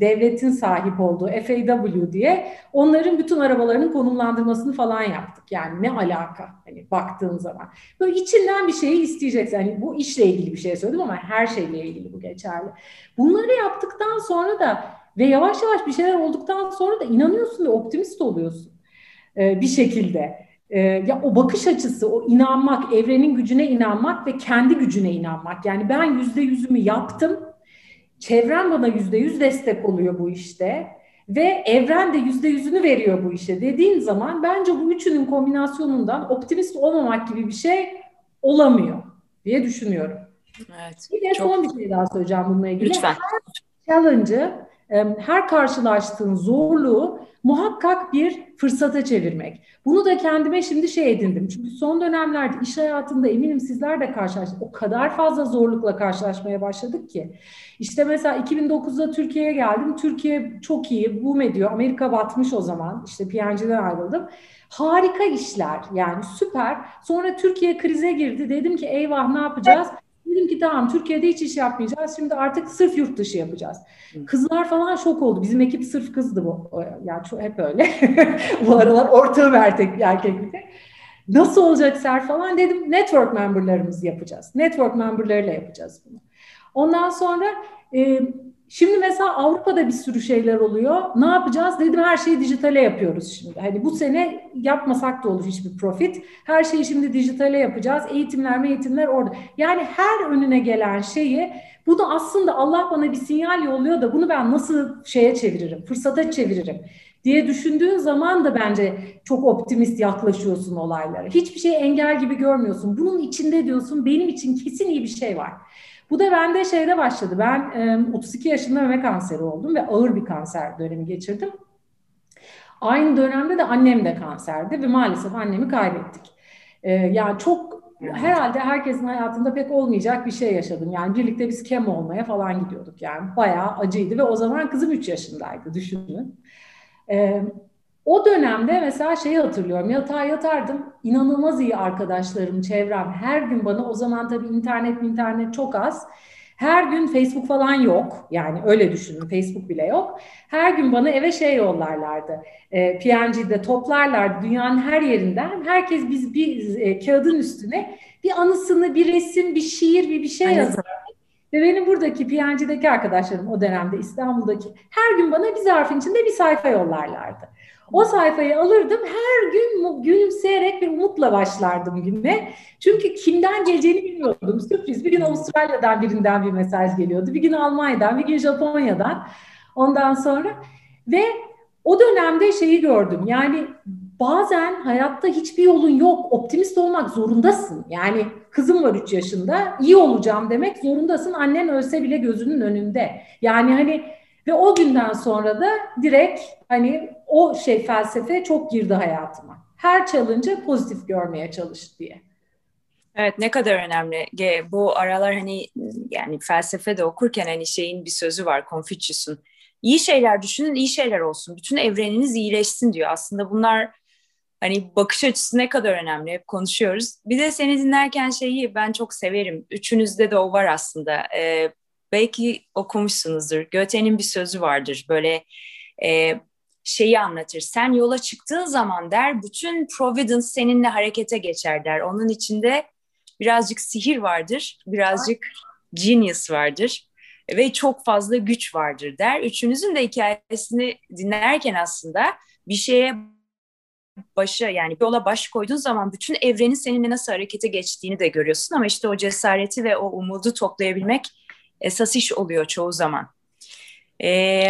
devletin sahip olduğu F A W diye, onların bütün arabalarının konumlandırmasını falan yaptık. Yani ne alaka hani baktığın zaman. Böyle içinden bir şeyi isteyeceksin. Hani bu işle ilgili bir şey söyledim ama her şeyle ilgili bu geçerli. Bunları yaptıktan sonra da ve yavaş yavaş bir şeyler olduktan sonra da inanıyorsun ve optimist oluyorsun ee, bir şekilde. Ee, ya o bakış açısı, o inanmak, evrenin gücüne inanmak ve kendi gücüne inanmak. Yani ben yüzde yüzümü yaptım, çevrem bana yüzde yüz destek oluyor bu işte. Ve evren de yüzde yüzünü veriyor bu işe dediğin zaman bence bu üçünün kombinasyonundan optimist olmamak gibi bir şey olamıyor diye düşünüyorum. Evet. Bir de çok... son bir şey daha söyleyeceğim bununla ilgili. Lütfen. Her challenge'ı, her karşılaştığın zorluğu muhakkak bir fırsata çevirmek. Bunu da kendime şimdi şey edindim. Çünkü son dönemlerde iş hayatında eminim sizler de karşılaştık. O kadar fazla zorlukla karşılaşmaya başladık ki. İşte mesela iki bin dokuzda Türkiye'ye geldim. Türkiye çok iyi, boom ediyor. Amerika batmış o zaman. İşte P and G'den ayrıldım. Harika işler yani, süper. Sonra Türkiye krize girdi. Dedim ki eyvah, ne yapacağız? Dedim ki tamam, Türkiye'de hiç iş yapmayacağız. Şimdi artık sırf yurt dışı yapacağız. Kızlar falan şok oldu. Bizim ekip sırf kızdı bu. Yani çok, hep öyle. Bu aralar ortağım erkek, erkeklikte. Nasıl olacak Serf falan dedim. Network memberlarımız yapacağız. Network memberlarıyla yapacağız bunu. Ondan sonra e, şimdi mesela Avrupa'da bir sürü şeyler oluyor. Ne yapacağız? Dedim her şeyi dijitale yapıyoruz şimdi. Hani bu sene yapmasak da olur hiçbir profit. Her şeyi şimdi dijitale yapacağız. Eğitimler mi eğitimler orada. Yani her önüne gelen şeyi, bunu aslında Allah bana bir sinyal yolluyor da bunu ben nasıl şeye çeviririm, fırsata çeviririm diye düşündüğün zaman da bence çok optimist yaklaşıyorsun olaylara. Hiçbir şey engel gibi görmüyorsun. Bunun içinde diyorsun benim için kesin iyi bir şey var. Bu da bende şeyde başladı. Ben e, otuz iki yaşında meme kanseri oldum ve ağır bir kanser dönemi geçirdim. Aynı dönemde de annem de kanserdi ve maalesef annemi kaybettik. E, yani çok, herhalde herkesin hayatında pek olmayacak bir şey yaşadım. Yani birlikte biz kemo olmaya falan gidiyorduk yani. Bayağı acıydı ve o zaman kızım üç yaşındaydı, düşünün. E, o dönemde mesela şeyi hatırlıyorum, yatağa yatardım, inanılmaz iyi arkadaşlarım, çevrem her gün bana, o zaman tabii internet internet çok az, her gün Facebook falan yok, yani öyle düşünün, Facebook bile yok, her gün bana eve şey yollarlardı, e, P and G'de toplarlardı dünyanın her yerinden, herkes biz bir e, kağıdın üstüne bir anısını, bir resim, bir şiir, bir bir şey yazardı. Ve benim buradaki P and G'deki arkadaşlarım o dönemde İstanbul'daki her gün bana bir zarfın içinde bir sayfa yollarlardı. O sayfayı alırdım, her gün gülümseyerek bir umutla başlardım güne. Çünkü kimden geleceğini bilmiyordum. Sürpriz. Bir gün Avustralya'dan birinden bir mesaj geliyordu. Bir gün Almanya'dan, bir gün Japonya'dan. Ondan sonra ve o dönemde şeyi gördüm. Yani bazen hayatta hiçbir yolun yok. Optimist olmak zorundasın. Yani kızım var üç yaşında. İyi olacağım demek zorundasın. Annen ölse bile gözünün önünde. Yani hani ve o günden sonra da direkt hani o şey felsefe çok girdi hayatıma. Her challenge'ı pozitif görmeye çalış diye. Evet, ne kadar önemli. Bu aralar hani yani felsefe de okurken hani şeyin bir sözü var, Confucius'un. İyi şeyler düşünün, iyi şeyler olsun. Bütün evreniniz iyileşsin diyor. Aslında bunlar hani bakış açısı ne kadar önemli. Hep konuşuyoruz. Bir de seni dinlerken şeyi ben çok severim. Üçünüzde de o var aslında. Ee, belki okumuşsunuzdur. Goethe'nin bir sözü vardır. Böyle e, şeyi anlatır. Sen yola çıktığın zaman der, bütün Providence seninle harekete geçer der. Onun içinde birazcık sihir vardır. Birazcık genius vardır. Ve çok fazla güç vardır der. Üçünüzün de hikayesini dinlerken aslında bir şeye başa, yani bir yola baş koyduğun zaman bütün evrenin seninle nasıl harekete geçtiğini de görüyorsun. Ama işte o cesareti ve o umudu toplayabilmek esas iş oluyor çoğu zaman. Ee,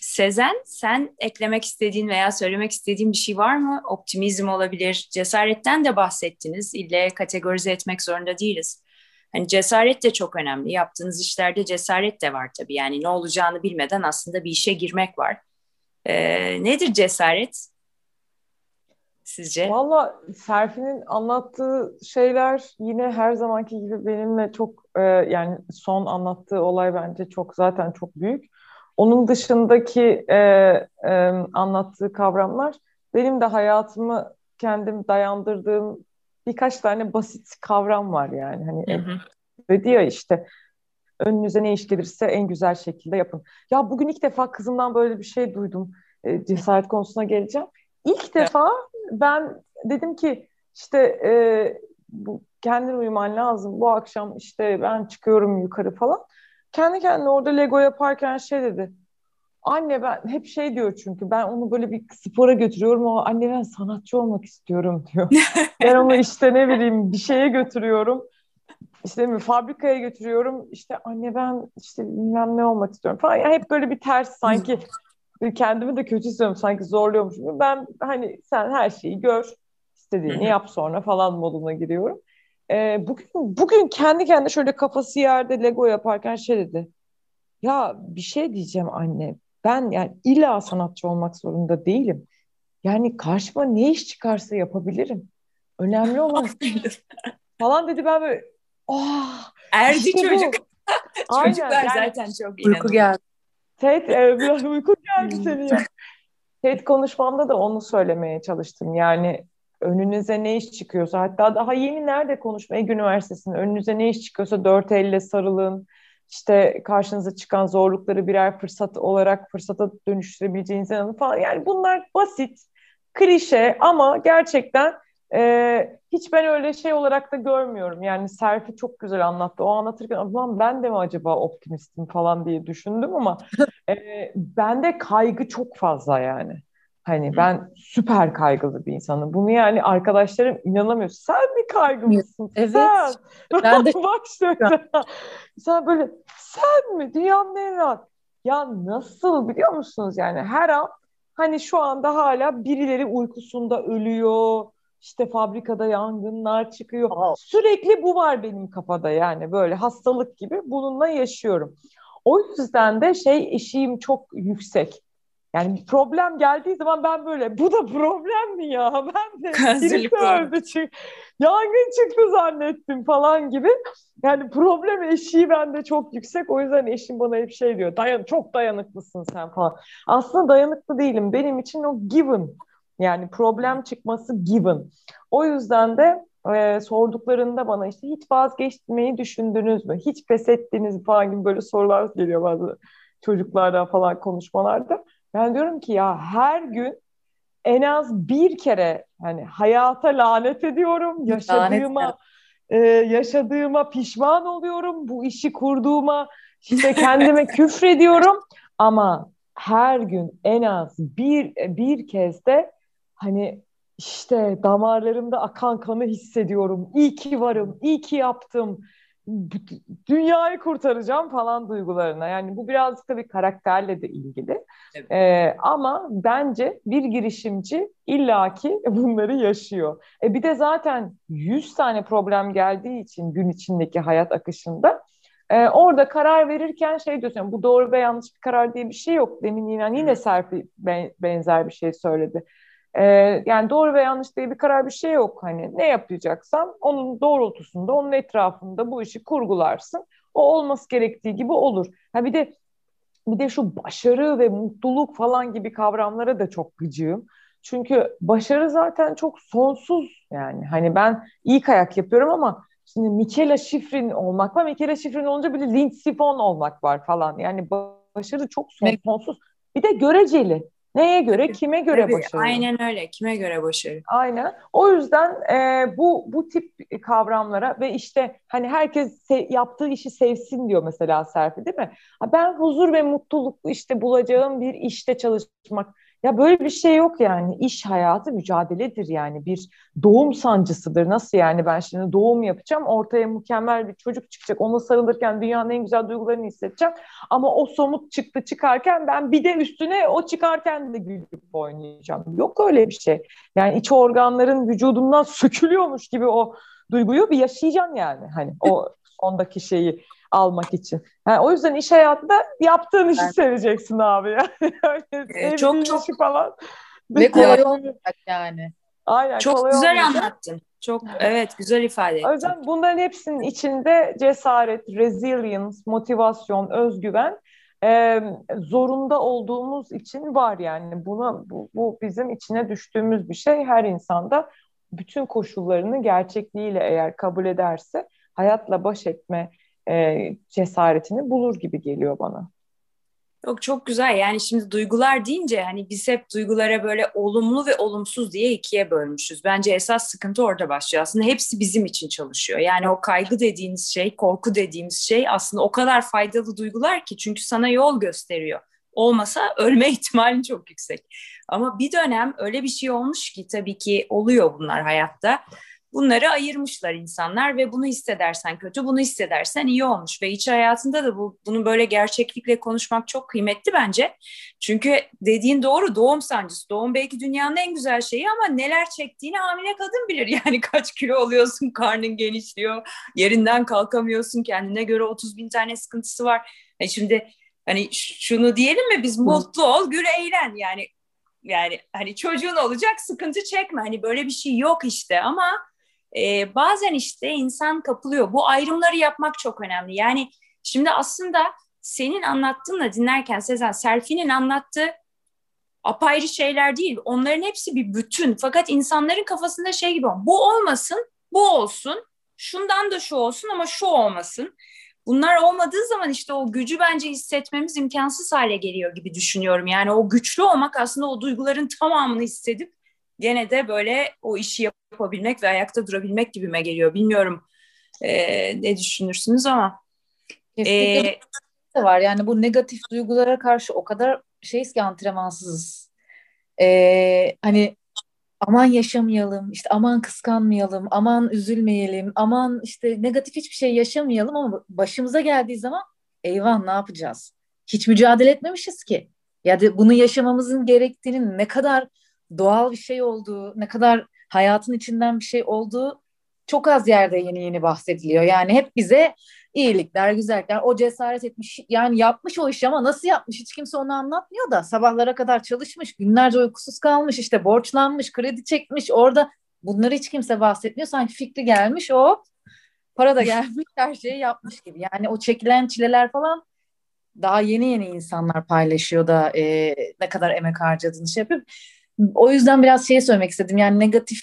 Sezen, sen eklemek istediğin veya söylemek istediğin bir şey var mı? Optimizm olabilir, cesaretten de bahsettiniz. İlle kategorize etmek zorunda değiliz. Hani cesaret de çok önemli. Yaptığınız işlerde cesaret de var tabii. Yani ne olacağını bilmeden aslında bir işe girmek var. Ee, nedir cesaret sizce? Vallahi Serfi'nin anlattığı şeyler yine her zamanki gibi benimle çok e, yani son anlattığı olay bence çok zaten çok büyük. Onun dışındaki e, e, anlattığı kavramlar benim de hayatımı kendim dayandırdığım birkaç tane basit kavram var yani. Hani hı hı. Dedi ya işte önünüze ne iş gelirse en güzel şekilde yapın. Ya bugün ilk defa kızımdan böyle bir şey duydum. E, cesaret konusuna geleceğim. İlk defa ben dedim ki işte e, bu, kendin uyuman lazım. Bu akşam işte ben çıkıyorum yukarı falan. Kendi kendine orada Lego yaparken şey dedi. Anne ben hep şey diyor çünkü ben onu böyle bir spora götürüyorum ama anne ben sanatçı olmak istiyorum diyor. Ben onu işte ne bileyim bir şeye götürüyorum. İşte fabrikaya götürüyorum. İşte anne ben işte bilmem ne olmak istiyorum falan. Yani hep böyle bir ters sanki kendimi de kötü hissediyorum sanki zorluyormuşum. Ben hani sen her şeyi gör istediğini yap sonra falan moduna giriyorum. Bugün, bugün kendi kendine şöyle kafası yerde Lego yaparken şey dedi. Ya bir şey diyeceğim anne. Ben yani illa sanatçı olmak zorunda değilim. Yani karşıma ne iş çıkarsa yapabilirim. Önemli olan falan dedi ben böyle. Oh, erdi işte çocuk. Çocuklar aynen, zaten yani, çok inanılmaz. Uyku geldi. Ted biraz uyku geldi seni ya. Ted konuşmamda da onu söylemeye çalıştım. Yani önünüze ne iş çıkıyorsa hatta daha yeni nerede konuşma Ege Üniversitesi'nin önünüze ne iş çıkıyorsa dört elle sarılın işte karşınıza çıkan zorlukları birer fırsat olarak fırsata dönüştürebileceğinize inanın falan yani bunlar basit klişe ama gerçekten e, hiç ben öyle şey olarak da görmüyorum yani Serfi çok güzel anlattı o anlatırken ulan ben de mi acaba optimistim falan diye düşündüm ama e, bende kaygı çok fazla yani. Hani ben süper kaygılı bir insanım. Bunu yani arkadaşlarım inanamıyor. Sen bir kaygılısın. Evet. Sen. Ben de... Bak şöyle. Sen böyle sen mi? Dünyanın en rahat. Ya nasıl biliyor musunuz yani her an hani şu anda hala birileri uykusunda ölüyor. İşte fabrikada yangınlar çıkıyor. Sürekli bu var benim kafada yani böyle hastalık gibi bununla yaşıyorum. O yüzden de şey eşiğim çok yüksek. Yani problem geldiği zaman ben böyle bu da problem mi ya? Ben de birisi öldü çünkü yangın çıktı zannettim falan gibi. Yani problem eşiği bende çok yüksek. O yüzden eşim bana hep şey diyor. Dayan, çok dayanıklısın sen falan. Aslında dayanıklı değilim. Benim için o given. Yani problem çıkması given. O yüzden de e, sorduklarında bana işte hiç vazgeçmeyi düşündünüz mü? Hiç pes ettiniz mi falan gibi böyle sorular geliyor bazı çocuklardan falan konuşmalarda. Ben diyorum ki ya her gün en az bir kere hani hayata lanet ediyorum, yaşadığıma e, yaşadığıma pişman oluyorum, bu işi kurduğuma işte kendime küfrediyorum ama her gün en az bir bir kez de hani işte damarlarımda akan kanı hissediyorum, iyi ki varım, iyi ki yaptım. Dünyayı kurtaracağım falan duygularına. Yani bu birazcık tabii karakterle de ilgili. Evet. Ee, ama bence bir girişimci illaki bunları yaşıyor. E bir de zaten yüz tane problem geldiği için gün içindeki hayat akışında e, orada karar verirken şey diyorsun yani bu doğru ve yanlış bir karar diye bir şey yok. Demin yine, yine Serfi benzer bir şey söyledi. Ee, yani doğru ve yanlış diye bir karar bir şey yok hani ne yapacaksam onun doğrultusunda onun etrafında bu işi kurgularsın o olması gerektiği gibi olur. Ha bir de bir de şu başarı ve mutluluk falan gibi kavramlara da çok gıcığım çünkü başarı zaten çok sonsuz yani hani ben iyi kayak yapıyorum ama şimdi Mikaela Shiffrin olmak var Mikaela Shiffrin olunca bir de Lindsay von olmak var falan yani başarı çok sonsuz bir de göreceli. Neye göre, kime göre tabii, başarı? Aynen öyle, kime göre başarı? Aynen. O yüzden e, bu bu tip kavramlara ve işte hani herkes se- yaptığı işi sevsin diyor mesela Serfi değil mi? Ben huzur ve mutluluk işte bulacağım bir işte çalışmak. Ya böyle bir şey yok yani. İş hayatı mücadeledir yani. Bir doğum sancısıdır. Nasıl yani, ben şimdi doğum yapacağım. Ortaya mükemmel bir çocuk çıkacak. Ona sarılırken dünyanın en güzel duygularını hissedeceğim. Ama o somut çıktı çıkarken ben bir de üstüne o çıkarken de gülüp oynayacağım. Yok öyle bir şey. Yani iç organların vücudumdan sökülüyormuş gibi o duyguyu bir yaşayacağım yani. Hani o ondaki şeyi almak için. Yani o yüzden iş hayatında yaptığın işi yani seveceksin abi. Yani e, çok çok falan. Ve kolay olmayacak yani. Aynen, çok güzel olmayacak. Anlattın. Çok evet, güzel ifade ettin. O yüzden bunların hepsinin içinde cesaret, resilience, motivasyon, özgüven e, zorunda olduğumuz için var yani. Buna bu, bu bizim içine düştüğümüz bir şey. Her insanda bütün koşullarını gerçekliğiyle eğer kabul ederse hayatla baş etme e, cesaretini bulur gibi geliyor bana. Yok, çok güzel. Yani şimdi duygular deyince hani biz hep duygulara böyle olumlu ve olumsuz diye ikiye bölmüşüz. Bence esas sıkıntı orada başlıyor. Aslında hepsi bizim için çalışıyor. Yani o kaygı dediğimiz şey, korku dediğimiz şey aslında o kadar faydalı duygular ki, çünkü sana yol gösteriyor. Olmasa ölme ihtimalin çok yüksek. Ama bir dönem öyle bir şey olmuş ki, tabii ki oluyor bunlar hayatta. Bunları ayırmışlar insanlar ve bunu hissedersen kötü, bunu hissedersen iyi olmuş. Ve iç hayatında da bu, bunu böyle gerçeklikle konuşmak çok kıymetli bence. Çünkü dediğin doğru, doğum sancısı. Doğum belki dünyanın en güzel şeyi ama neler çektiğini hamile kadın bilir. Yani kaç kilo oluyorsun, karnın genişliyor, yerinden kalkamıyorsun, kendine göre otuz bin tane sıkıntısı var. Yani şimdi hani şunu diyelim mi biz, mutlu ol, gül, eğlen yani. Yani hani çocuğun olacak, sıkıntı çekme, hani böyle bir şey yok işte ama... Ee, bazen işte insan kapılıyor. Bu ayrımları yapmak çok önemli. Yani şimdi aslında senin anlattığınla dinlerken Sezen, Serfi'nin anlattığı apayrı şeyler değil. Onların hepsi bir bütün. Fakat insanların kafasında şey gibi, bu olmasın, bu olsun, şundan da şu olsun ama şu olmasın. Bunlar olmadığı zaman işte o gücü bence hissetmemiz imkansız hale geliyor gibi düşünüyorum. Yani o güçlü olmak aslında o duyguların tamamını hissedip gene de böyle o işi yapabilmek ve ayakta durabilmek gibime geliyor. Bilmiyorum e, ne düşünürsünüz ama. Kesinlikle e, var. Yani bu negatif duygulara karşı o kadar şeyiz ki, antrenmansızız. E, hani aman yaşamayalım, işte aman kıskanmayalım, aman üzülmeyelim, aman işte negatif hiçbir şey yaşamayalım ama başımıza geldiği zaman eyvah ne yapacağız? Hiç mücadele etmemişiz ki. Ya da bunu yaşamamızın gerektiğinin ne kadar doğal bir şey olduğu, ne kadar hayatın içinden bir şey olduğu çok az yerde yeni yeni bahsediliyor. Yani hep bize iyilikler, güzellikler, o cesaret etmiş, yani yapmış o işi ama nasıl yapmış hiç kimse onu anlatmıyor da, sabahlara kadar çalışmış, günlerce uykusuz kalmış, işte borçlanmış, kredi çekmiş, orada bunları hiç kimse bahsetmiyor. Sanki fikri gelmiş, o para da gelmiş, her şeyi yapmış gibi. Yani o çekilen çileler falan daha yeni yeni insanlar paylaşıyor da e, ne kadar emek harcadığını şey yapıyor. O yüzden biraz şey söylemek istedim. Yani negatif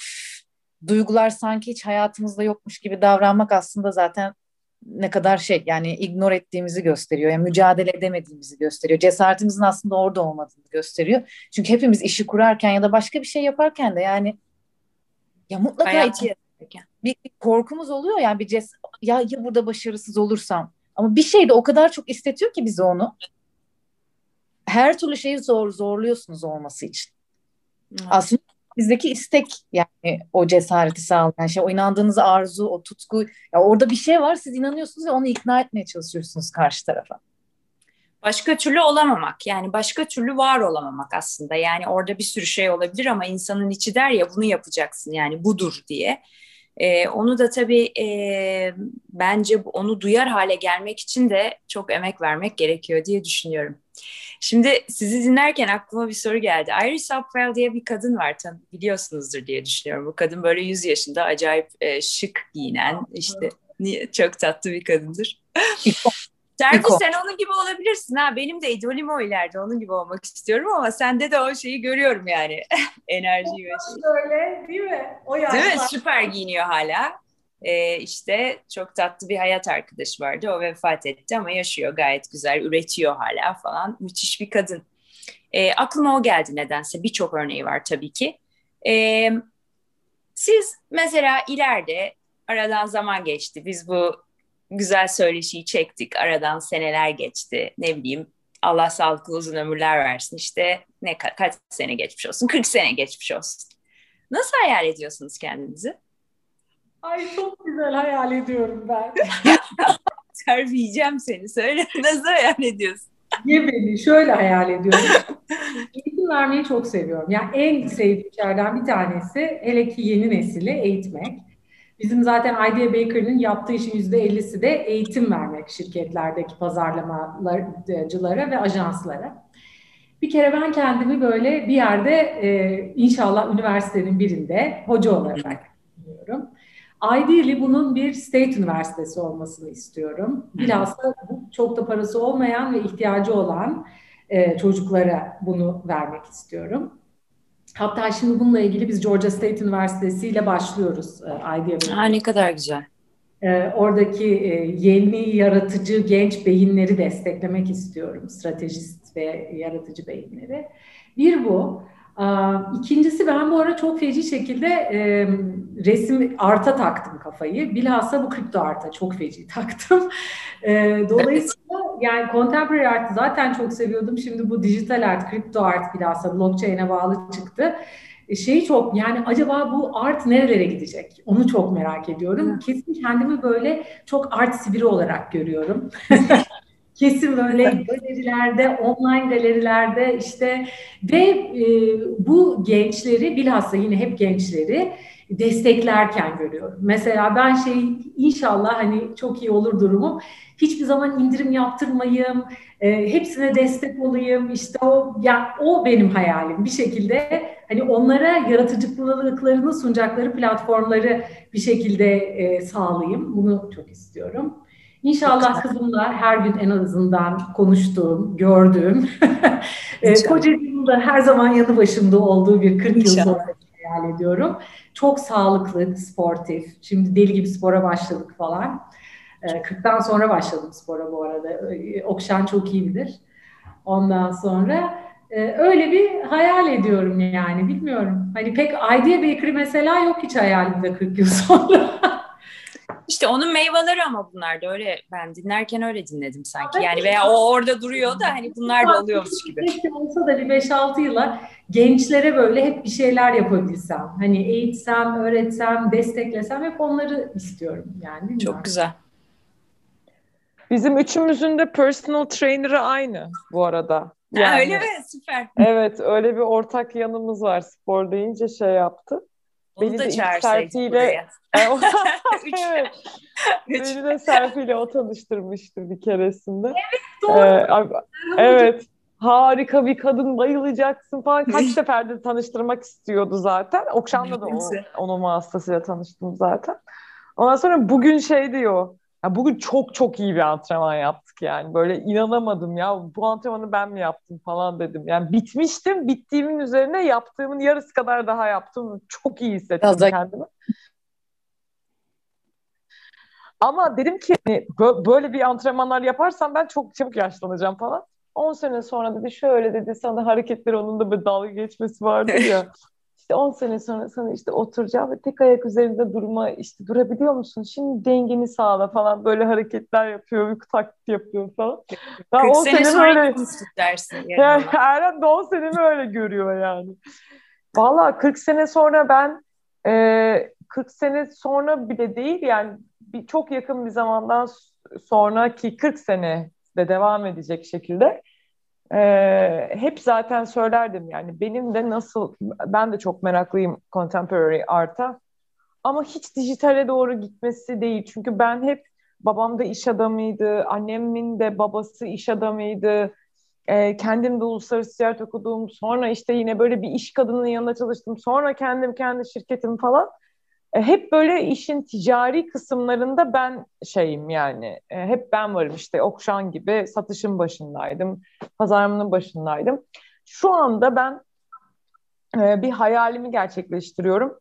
duygular sanki hiç hayatımızda yokmuş gibi davranmak aslında zaten ne kadar şey, yani ignore ettiğimizi gösteriyor. Yani mücadele edemediğimizi gösteriyor. Cesaretimizin aslında orada olmadığını gösteriyor. Çünkü hepimiz işi kurarken ya da başka bir şey yaparken de yani ya mutlaka içi, bir, bir korkumuz oluyor. Yani bir ces ya, ya burada başarısız olursam, ama bir şey de o kadar çok istetiyor ki bize onu. Her türlü şeyi zor zorluyorsunuz olması için. Aslında bizdeki istek, yani o cesareti sağlayan şey, o inandığınız arzu, o tutku. Ya orada bir şey var, siz inanıyorsunuz ve onu ikna etmeye çalışıyorsunuz karşı tarafa. Başka türlü olamamak, yani başka türlü var olamamak aslında. Yani orada bir sürü şey olabilir ama insanın içi der ya, bunu yapacaksın yani budur diye. Ee, onu da tabii e, bence onu duyar hale gelmek için de çok emek vermek gerekiyor diye düşünüyorum. Şimdi sizi dinlerken aklıma bir soru geldi. Iris Upwell diye bir kadın var, tam biliyorsunuzdur diye düşünüyorum. Bu kadın böyle yüz yaşında, acayip e, şık giyinen, işte niye, çok tatlı bir kadındır. Serfi, sen onun gibi olabilirsin ha. Benim de idolüm o, ileride onun gibi olmak istiyorum ama sende de o şeyi görüyorum yani. Enerjiyi ve şeyi. Öyle değil mi? O değil mi? Süper giyiniyor hala. Ee, işte çok tatlı bir hayat arkadaşı vardı. O vefat etti ama yaşıyor gayet güzel. Üretiyor hala falan. Müthiş bir kadın. Ee, aklıma o geldi nedense. Birçok örneği var tabii ki. Ee, siz mesela ileride, aradan zaman geçti. Biz bu güzel söyleşiyi çektik. Aradan seneler geçti. Ne bileyim Allah sağlıklı uzun ömürler versin. İşte ne ka- kaç sene geçmiş olsun? kırk sene geçmiş olsun. Nasıl hayal ediyorsunuz kendinizi? Ay çok güzel hayal ediyorum ben. Terfiyeceğim seni. Söyle, nasıl hayal ediyorsun? Ye beni. Şöyle hayal ediyorum. Eğitim vermeyi çok seviyorum. Yani en sevdiğim şeylerden bir tanesi hele ki yeni nesili eğitmek. Bizim zaten Idea Bakery'nin yaptığı işin yüzde ellisi de eğitim vermek şirketlerdeki pazarlamacılara ve ajanslara. Bir kere ben kendimi böyle bir yerde e, inşallah üniversitenin birinde hoca olarak düşünüyorum. Ideally bunun bir state üniversitesi olmasını istiyorum. Bilhassa çok da parası olmayan ve ihtiyacı olan e, çocuklara bunu vermek istiyorum. Hatta şimdi bununla ilgili biz Georgia State Üniversitesi ile başlıyoruz. Idea. Ne kadar güzel. E, oradaki e, yeni yaratıcı genç beyinleri desteklemek istiyorum. Stratejist ve yaratıcı beyinleri. Bir bu. A, ikincisi ben bu ara çok feci şekilde e, resim arta taktım kafayı. Bilhassa bu kripto arta çok feci taktım. E, dolayısıyla yani contemporary art'ı zaten çok seviyordum. Şimdi bu dijital art, kripto art bilhassa blockchain'e bağlı çıktı. Şeyi çok yani acaba bu art nerelere gidecek? Onu çok merak ediyorum. Hı. Kesin kendimi böyle çok art sibiri olarak görüyorum. Kesin böyle galerilerde, online galerilerde işte ve e, bu gençleri bilhassa yine hep gençleri desteklerken görüyorum. Mesela ben şey inşallah hani çok iyi olur durumum. Hiçbir zaman indirim yaptırmayayım, e, hepsine destek olayım. İşte o ya o benim hayalim bir şekilde hani onlara yaratıcılıklarını sunacakları platformları bir şekilde e, sağlayayım. Bunu çok istiyorum. İnşallah kızımla her gün en azından konuştuğum, gördüğüm, kocacığımın da her zaman yanı başımda olduğu bir kırk yıl sonra hayal ediyorum. Çok sağlıklı, sportif. Şimdi deli gibi spora başladık falan. kırktan sonra başladım spora bu arada. Okşan çok iyi bilir. Ondan sonra öyle bir hayal ediyorum yani bilmiyorum. Hani pek Idea Bakery mesela yok hiç hayalimde kırk yıl sonra. İşte onun meyveleri ama bunlar da öyle ben dinlerken öyle dinledim sanki yani veya o orada duruyor da hani bunlar da oluyormuş gibi. Keşke olsa da bir beş altı yıla gençlere böyle hep bir şeyler yapabilsem hani eğitsem, öğretsem, desteklesem hep onları istiyorum yani. Çok güzel. Bizim üçümüzün de personal trainer'ı aynı bu arada. Yani, ha, öyle mi? Süper. Evet öyle bir ortak yanımız var spor deyince şey yaptı. Onu beni da çağırsaydık buraya. Evet. Beni de Serfi ile o tanıştırmıştı bir keresinde. Evet doğru. Ee, evet harika bir kadın bayılacaksın falan. Kaç seferde tanıştırmak istiyordu zaten. Okşan'la da o, onun vasıtasıyla tanıştım zaten. Ondan sonra bugün şey diyor. Ya bugün çok çok iyi bir antrenman yaptık yani. Böyle inanamadım ya bu antrenmanı ben mi yaptım falan dedim. Yani bitmiştim. Bittiğimin üzerine yaptığımın yarısı kadar daha yaptım. Çok iyi hissettim Azak. Kendimi. Ama dedim ki böyle bir antrenmanlar yaparsam ben çok çabuk yaşlanacağım falan. on sene sonra dedi şöyle dedi sana hareketleri onun da böyle dalga geçmesi vardı ya. İşte on sene sonra sana işte oturacağım ve tek ayak üzerinde durma işte durabiliyor musun? Şimdi dengeni sağla falan böyle hareketler yapıyor, uyku taklit yapıyor falan. Ben on sene sonra konuştuk dersin. Yani Eren de on senemi öyle görüyor yani. Valla kırk sene sonra ben e, kırk sene sonra bile değil yani bir, çok yakın bir zamandan sonraki kırk sene de devam edecek şekilde Ee, hep zaten söylerdim yani benim de nasıl ben de çok meraklıyım contemporary art'a ama hiç dijitale doğru gitmesi değil çünkü ben hep babam da iş adamıydı annemin de babası iş adamıydı ee, kendim de uluslararası ticaret okudum sonra işte yine böyle bir iş kadının yanında çalıştım sonra kendim kendi şirketim falan ee, hep böyle işin ticari kısımlarında ben şeyim yani ee, hep ben varım işte Okşan gibi satışın başındaydım pazarımın başındaydım. Şu anda ben e, bir hayalimi gerçekleştiriyorum.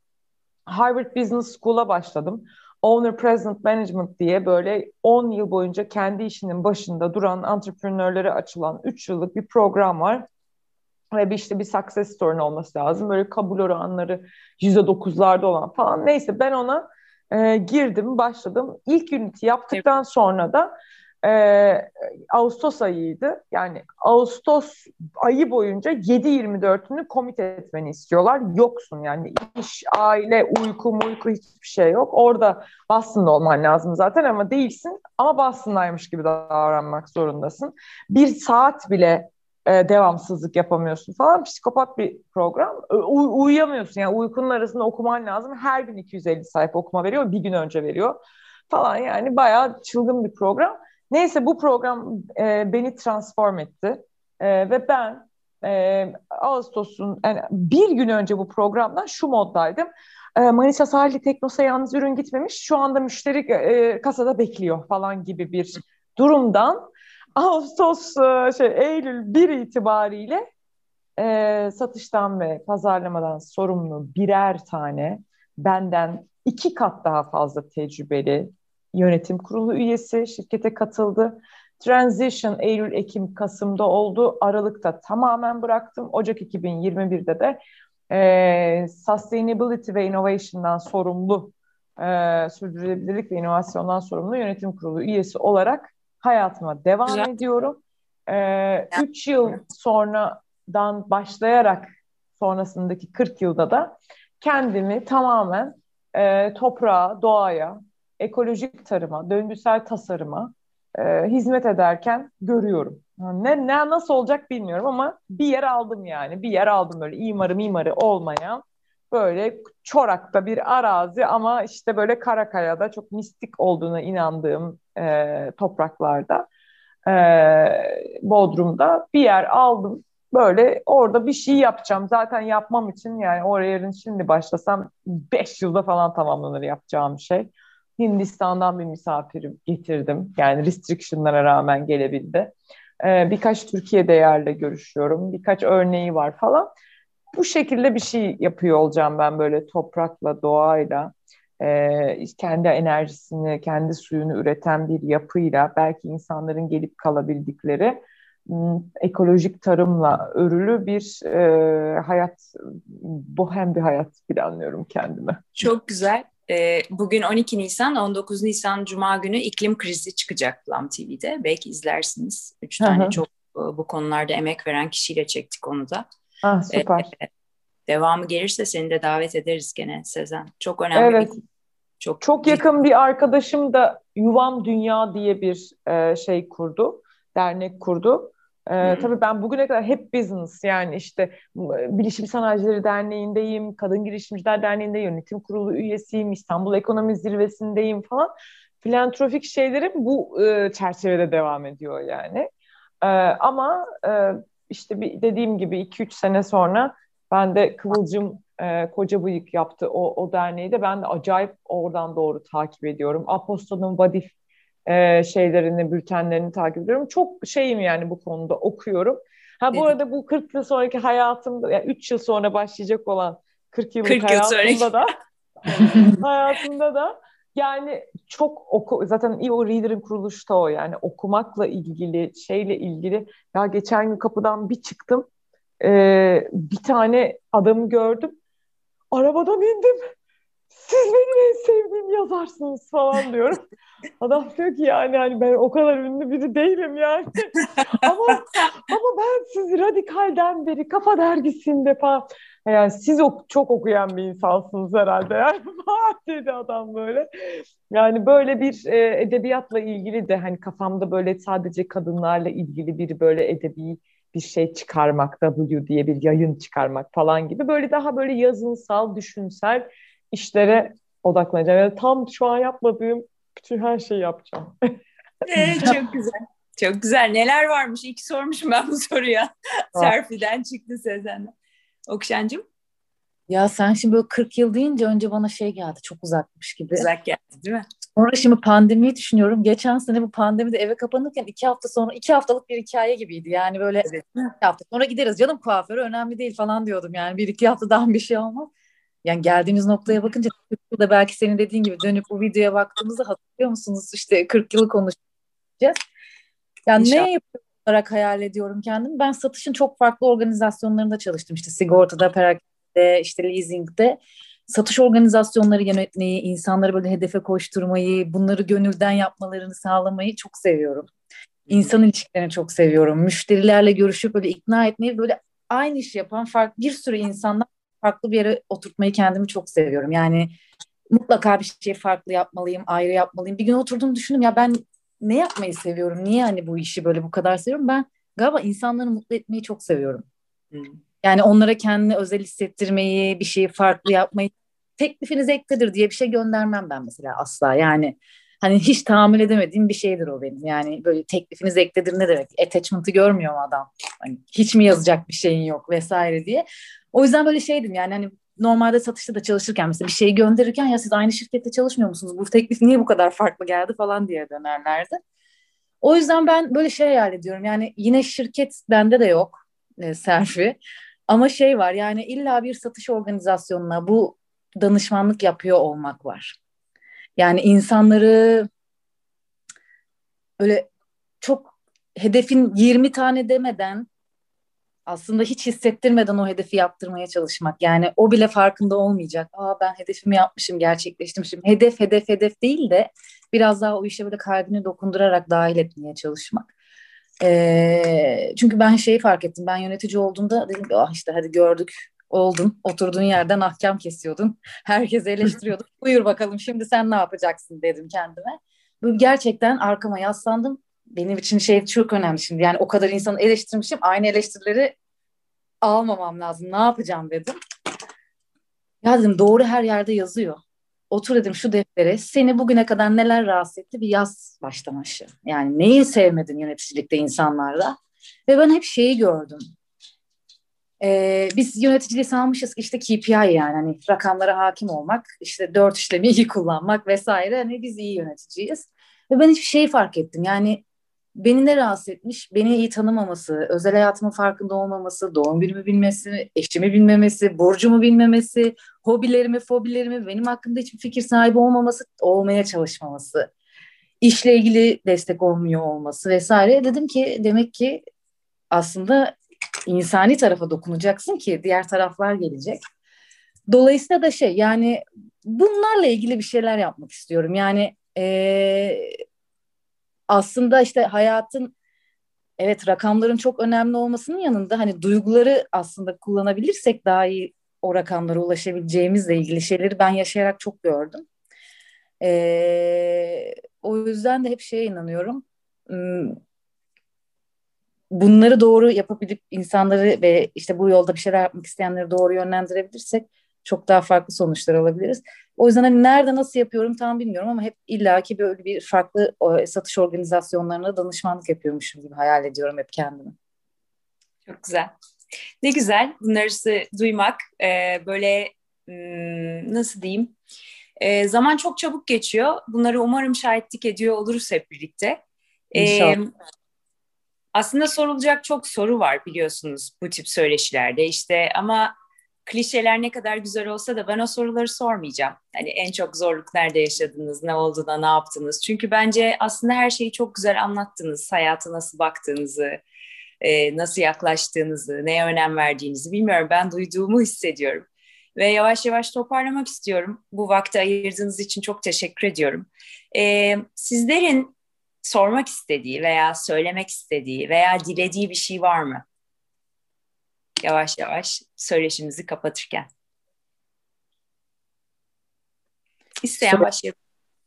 Harvard Business School'a başladım. Owner President Management diye böyle on yıl boyunca kendi işinin başında duran entrepreneurlere açılan üç yıllık bir program var. Ve bir işte bir success story'nin olması lazım. Böyle kabul oranları yüzde dokuzlarda olan falan. Neyse ben ona e, girdim, başladım. İlk üniti yaptıktan sonra da Ee, Ağustos ayıydı. Yani Ağustos ayı boyunca yedi yirmi dört'ünü commit etmeni istiyorlar. Yoksun yani. İş, aile, uyku, muyku hiçbir şey yok. Orada Boston'da olman lazım zaten ama değilsin. Ama Boston'daymış gibi davranmak zorundasın. Bir saat bile e, devamsızlık yapamıyorsun falan. Psikopat bir program. U- uyuyamıyorsun. Yani uykunun arasında okuman lazım. Her gün iki yüz elli sayfa okuma veriyor. Bir gün önce veriyor falan yani. Bayağı çılgın bir program. Neyse bu program e, beni transform etti e, ve ben e, Ağustos'un yani bir gün önce bu programdan şu moddaydım. E, Manisa sahili Teknos'a yalnız ürün gitmemiş, şu anda müşteri e, kasada bekliyor falan gibi bir durumdan Ağustos, e, şey, Eylül bir itibariyle e, satıştan ve pazarlamadan sorumlu birer tane benden iki kat daha fazla tecrübeli yönetim kurulu üyesi şirkete katıldı. Transition Eylül, Ekim, Kasım'da oldu. Aralık'ta tamamen bıraktım. Ocak iki bin yirmi bir'de de e, Sustainability ve Innovation'dan sorumlu, e, sürdürülebilirlik ve inovasyondan sorumlu yönetim kurulu üyesi olarak hayatıma devam Güzel. ediyorum. E, üç yıl sonradan başlayarak sonrasındaki kırk yılda da kendimi tamamen e, toprağa, doğaya, ekolojik tarıma, döngüsel tasarıma e, hizmet ederken görüyorum. Ne, ne nasıl olacak bilmiyorum ama bir yer aldım yani. Bir yer aldım böyle imarı mimarı olmayan böyle çorakta bir arazi ama işte böyle Karakaya'da çok mistik olduğuna inandığım e, topraklarda, e, Bodrum'da bir yer aldım. Böyle orada bir şey yapacağım. Zaten yapmam için yani oraya şimdi başlasam beş yılda falan tamamlanır yapacağım şey. Hindistan'dan bir misafir getirdim. Yani restriction'lara rağmen gelebildi. Ee, birkaç Türkiye'de yerle görüşüyorum. Birkaç örneği var falan. Bu şekilde bir şey yapıyor olacağım ben böyle toprakla, doğayla, e, kendi enerjisini, kendi suyunu üreten bir yapıyla, belki insanların gelip kalabildikleri m- ekolojik tarımla örülü bir e, hayat, bohem bir hayat planlıyorum kendime. Çok güzel. Bugün on iki Nisan, on dokuz Nisan Cuma günü iklim krizi çıkacak Plum T V'de. Belki izlersiniz. Üç tane Hı-hı. çok bu konularda emek veren kişiyle çektik onu da. Ah, süper. Ee, devamı gelirse seni de davet ederiz gene Sezen. Çok önemli. Evet. Bir, çok çok yakın bir arkadaşım da Yuvam Dünya diye bir şey kurdu, dernek kurdu. Ee, tabii ben bugüne kadar hep business yani işte Bilişim Sanayicileri Derneği'ndeyim, Kadın Girişimciler Derneği'nde yönetim kurulu üyesiyim, İstanbul Ekonomi Zirvesi'ndeyim falan. Filantropik şeylerim bu e, çerçevede devam ediyor yani. E, ama e, işte bir, dediğim gibi iki üç sene sonra ben de Kıvılcım e, Koca Bıyık yaptı o, o derneği de ben de acayip oradan doğru takip ediyorum. Apostol'un Vadif Ee, şeylerini, bültenlerini takip ediyorum. Çok şeyim yani bu konuda okuyorum. Ha bu evet. arada bu kırk yıl sonraki hayatımda, yani üç yıl sonra başlayacak olan kırk yıllık kırk yıl hayatımda da hayatımda da yani çok oku, zaten o Reader'ın kuruluşu da o yani okumakla ilgili, şeyle ilgili. Ya geçen gün kapıdan bir çıktım. Ee, bir tane adamı gördüm. Arabadan indim. Siz benim en sevdiğim yazarsınız falan diyorum. Adam diyor ki yani hani ben o kadar ünlü biri değilim yani. ama ama ben sizi Radikal'den beri Kafa Dergisi'nde falan. Yani siz ok- çok okuyan bir insansınız herhalde. Yani dedi adam böyle. Yani böyle bir e, edebiyatla ilgili de hani kafamda böyle sadece kadınlarla ilgili bir böyle edebi bir şey çıkarmak, W diye bir yayın çıkarmak falan gibi. Böyle daha böyle yazınsal, düşünsel işlere odaklanacağım. Yani tam şu an yapmadığım bütün her şeyi yapacağım. Evet, çok güzel. Çok güzel. Neler varmış? İyi ki sormuşum ben bu soruya. Serfi'den çıktı Sezen'den. Okşancığım? Ya sen şimdi böyle kırk yıl deyince önce bana şey geldi. Çok uzakmış gibi. Uzak geldi değil mi? Sonra şimdi pandemiyi düşünüyorum. Geçen sene bu pandemide eve kapanırken iki hafta sonra, iki haftalık bir hikaye gibiydi. Yani böyle evet. iki hafta sonra gideriz. Canım kuaförü önemli değil falan diyordum. Yani bir iki haftadan bir şey olmaz. Yani geldiğimiz noktaya bakınca da belki senin dediğin gibi dönüp bu videoya baktığımızda hatırlıyor musunuz? İşte kırk yılı konuşacağız. Yani İnşallah. Ne yapıyor olarak hayal ediyorum kendimi? Ben satışın çok farklı organizasyonlarında çalıştım. İşte sigortada, perakende, işte leasingde. satış organizasyonları yönetmeyi, insanları böyle hedefe koşturmayı, bunları gönülden yapmalarını sağlamayı çok seviyorum. İnsan ilişkilerini çok seviyorum. Müşterilerle görüşüp böyle ikna etmeyi, böyle aynı işi yapan farklı bir sürü insandan farklı bir yere oturtmayı kendimi çok seviyorum. Yani mutlaka bir şey farklı yapmalıyım, ayrı yapmalıyım. Bir gün oturdum düşündüm ya ben ne yapmayı seviyorum? Niye hani bu işi böyle bu kadar seviyorum? Ben galiba insanları mutlu etmeyi çok seviyorum. Hmm. Yani onlara kendini özel hissettirmeyi, bir şeyi farklı yapmayı, teklifiniz ektedir diye bir şey göndermem ben mesela asla. Yani hani hiç tahammül edemediğim bir şeydir o benim. Yani böyle teklifiniz ektedir ne demek? Attachment'ı görmüyor mu adam? Hani hiç mi yazacak bir şeyin yok vesaire diye. O yüzden böyle şeydim yani hani normalde satışta da çalışırken mesela bir şeyi gönderirken ya siz aynı şirkette çalışmıyor musunuz? Bu teklif niye bu kadar farklı geldi falan diye dönerlerdi. O yüzden ben böyle şey hayal ediyorum. Yani yine şirket bende de yok e, Serfi. Ama şey var yani illa bir satış organizasyonuna bu danışmanlık yapıyor olmak var. Yani insanları böyle çok hedefin yirmi tane demeden aslında hiç hissettirmeden o hedefi yaptırmaya çalışmak. Yani o bile farkında olmayacak. Aa ben hedefimi yapmışım, gerçekleştirmişim. Hedef, hedef, hedef değil de biraz daha o işe böyle kalbini dokundurarak dahil etmeye çalışmak. Ee, çünkü ben şeyi fark ettim. Ben yönetici olduğumda dedim ki ah işte hadi gördük oldun. Oturduğun yerden ahkam kesiyordun. Herkesi eleştiriyordun. Buyur bakalım şimdi sen ne yapacaksın dedim kendime. Böyle gerçekten arkama yaslandım. Benim için şey çok önemli şimdi. Yani o kadar insanı eleştirmişim. Aynı eleştirileri almamam lazım. Ne yapacağım dedim. Ya dedim doğru her yerde yazıyor. Otur dedim şu deftere. Seni bugüne kadar neler rahatsız etti bir yaz baştan aşağı. Yani neyi sevmedin yöneticilikte insanlarda. Ve ben hep şeyi gördüm. Ee, biz yöneticiliği sanmışız ki işte K P I yani. Hani rakamlara hakim olmak. İşte dört işlemi iyi kullanmak vesaire. Hani biz iyi yöneticiyiz. Ve ben hiçbir şey fark ettim. Yani beni ne rahatsız etmiş? Beni iyi tanımaması, özel hayatımın farkında olmaması, doğum günümü bilmesi, eşimi bilmemesi, borcumu bilmemesi, hobilerimi, fobilerimi, benim hakkında hiçbir fikir sahibi olmaması, olmaya çalışmaması, işle ilgili destek olmuyor olması vesaire. Dedim ki demek ki aslında insani tarafa dokunacaksın ki diğer taraflar gelecek. Dolayısıyla da şey yani bunlarla ilgili bir şeyler yapmak istiyorum. Yani Ee, aslında işte hayatın evet rakamların çok önemli olmasının yanında hani duyguları aslında kullanabilirsek daha iyi o rakamlara ulaşabileceğimizle ilgili şeyleri ben yaşayarak çok gördüm. Ee, o yüzden de hep şeye inanıyorum. Bunları doğru yapabilip insanları ve işte bu yolda bir şeyler yapmak isteyenleri doğru yönlendirebilirsek çok daha farklı sonuçlar alabiliriz. O yüzden hani nerede nasıl yapıyorum tam bilmiyorum ama hep illaki böyle bir farklı satış organizasyonlarına danışmanlık yapıyormuşum gibi hayal ediyorum hep kendimi. Çok güzel. Ne güzel bunları duymak. Ee, böyle nasıl diyeyim? Ee, zaman çok çabuk geçiyor. Bunları umarım şahitlik ediyor oluruz hep birlikte. Ee, İnşallah. Aslında sorulacak çok soru var biliyorsunuz bu tip söyleşilerde işte ama klişeler ne kadar güzel olsa da ben o soruları sormayacağım. Hani en çok zorluk nerede yaşadınız, ne oldu da ne yaptınız? Çünkü bence aslında her şeyi çok güzel anlattınız. Hayata nasıl baktığınızı, nasıl yaklaştığınızı, neye önem verdiğinizi bilmiyorum. Ben duyduğumu hissediyorum. Ve yavaş yavaş toparlamak istiyorum. Bu vakti ayırdığınız için çok teşekkür ediyorum. Sizlerin sormak istediği veya söylemek istediği veya dilediği bir şey var mı? Yavaş yavaş söyleşimizi kapatırken. İsteyen başlayalım.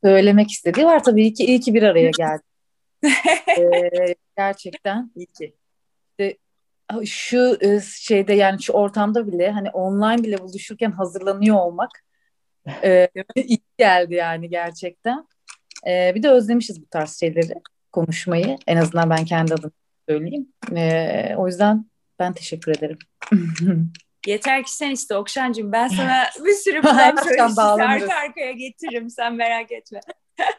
Söylemek istediği var tabii ki. İyi ki bir araya geldik. ee, gerçekten iyi ki. İşte, şu şeyde yani şu ortamda bile hani online bile buluşurken hazırlanıyor olmak e, iyi geldi yani gerçekten. E, bir de özlemişiz bu tarz şeyleri konuşmayı. En azından ben kendi adıma söyleyeyim. E, o yüzden ben teşekkür ederim. Yeter ki sen iste Okşancığım. Ben sana bir sürü plan söyleşisi arka arkaya getiririm. Sen merak etme.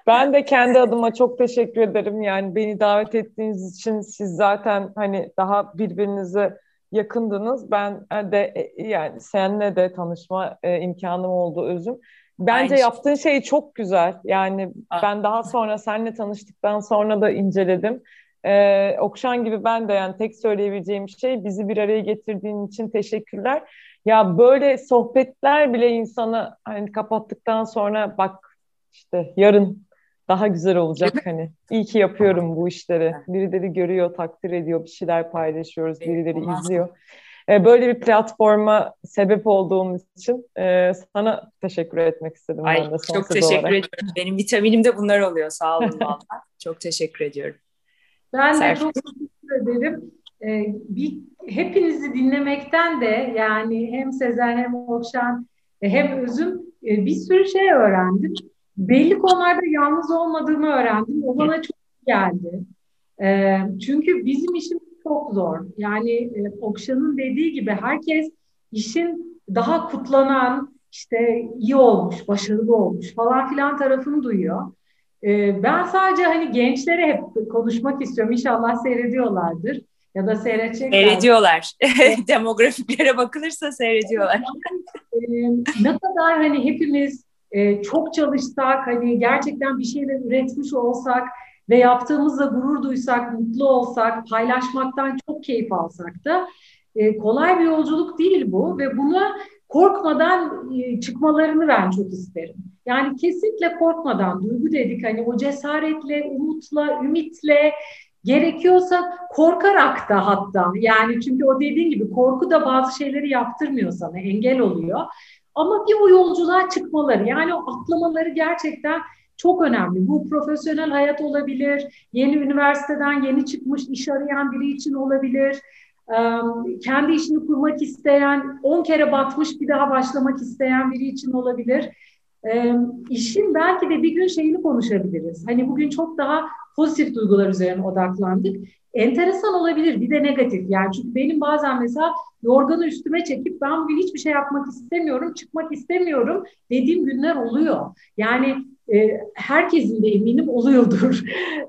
Ben de kendi adıma çok teşekkür ederim. Yani beni davet ettiğiniz için siz zaten hani daha birbirinize yakındınız. Ben de yani seninle de tanışma imkanım oldu Özüm. Bence aynı yaptığın şey. şey çok güzel. Yani Aa. ben daha sonra seninle tanıştıktan sonra da inceledim. Ee, Okşan gibi ben de yani tek söyleyebileceğim şey bizi bir araya getirdiğin için teşekkürler. Ya böyle sohbetler bile insanı hani kapattıktan sonra bak işte yarın daha güzel olacak hani. İyi ki yapıyorum bu işleri. Birileri görüyor, takdir ediyor, bir şeyler paylaşıyoruz, birileri izliyor. Böyle bir platforma sebep olduğum için sana teşekkür etmek istedim. Ay, ben de çok teşekkür olarak. Ediyorum. Benim vitaminim de bunlar oluyor. Sağ olun vallahi. Çok teşekkür ediyorum. Ben Serfi. De çok teşekkür ederim. Ee, bir, hepinizi dinlemekten de yani hem Sezen hem Okşan hem Özüm bir sürü şey öğrendim. Belli konularda yalnız olmadığımı öğrendim. O bana çok geldi. Ee, çünkü bizim işimiz çok zor. Yani Okşan'ın dediği gibi herkes işin daha kutlanan, işte iyi olmuş, başarılı olmuş falan filan tarafını duyuyor. Ee, ben sadece hani gençlere hep konuşmak istiyorum. İnşallah seyrediyorlardır. Ya da seyredecekler. Seyrediyorlar. Demografiklere bakılırsa seyrediyorlar. Yani, e, ne kadar hani hepimiz e, çok çalışsak, hani gerçekten bir şeyler üretmiş olsak ve yaptığımızda gurur duysak, mutlu olsak, paylaşmaktan çok keyif alsak da e, kolay bir yolculuk değil bu ve buna korkmadan e, çıkmalarını ben çok isterim. Yani kesinlikle korkmadan, duygu dedik hani o cesaretle, umutla, ümitle, gerekiyorsa korkarak da hatta yani çünkü o dediğin gibi korku da bazı şeyleri yaptırmıyor sana, engel oluyor. Ama bir o yolculuğa çıkmaları yani o atlamaları gerçekten çok önemli. Bu profesyonel hayat olabilir, yeni üniversiteden yeni çıkmış iş arayan biri için olabilir, kendi işini kurmak isteyen, on kere batmış bir daha başlamak isteyen biri için olabilir. Ee, işin belki de bir gün şeyini konuşabiliriz. Hani bugün çok daha pozitif duygular üzerine odaklandık. Enteresan olabilir bir de negatif. Yani çünkü benim bazen mesela yorganı üstüme çekip ben bugün hiçbir şey yapmak istemiyorum, çıkmak istemiyorum dediğim günler oluyor. Yani e, herkesin de eminim oluyordur.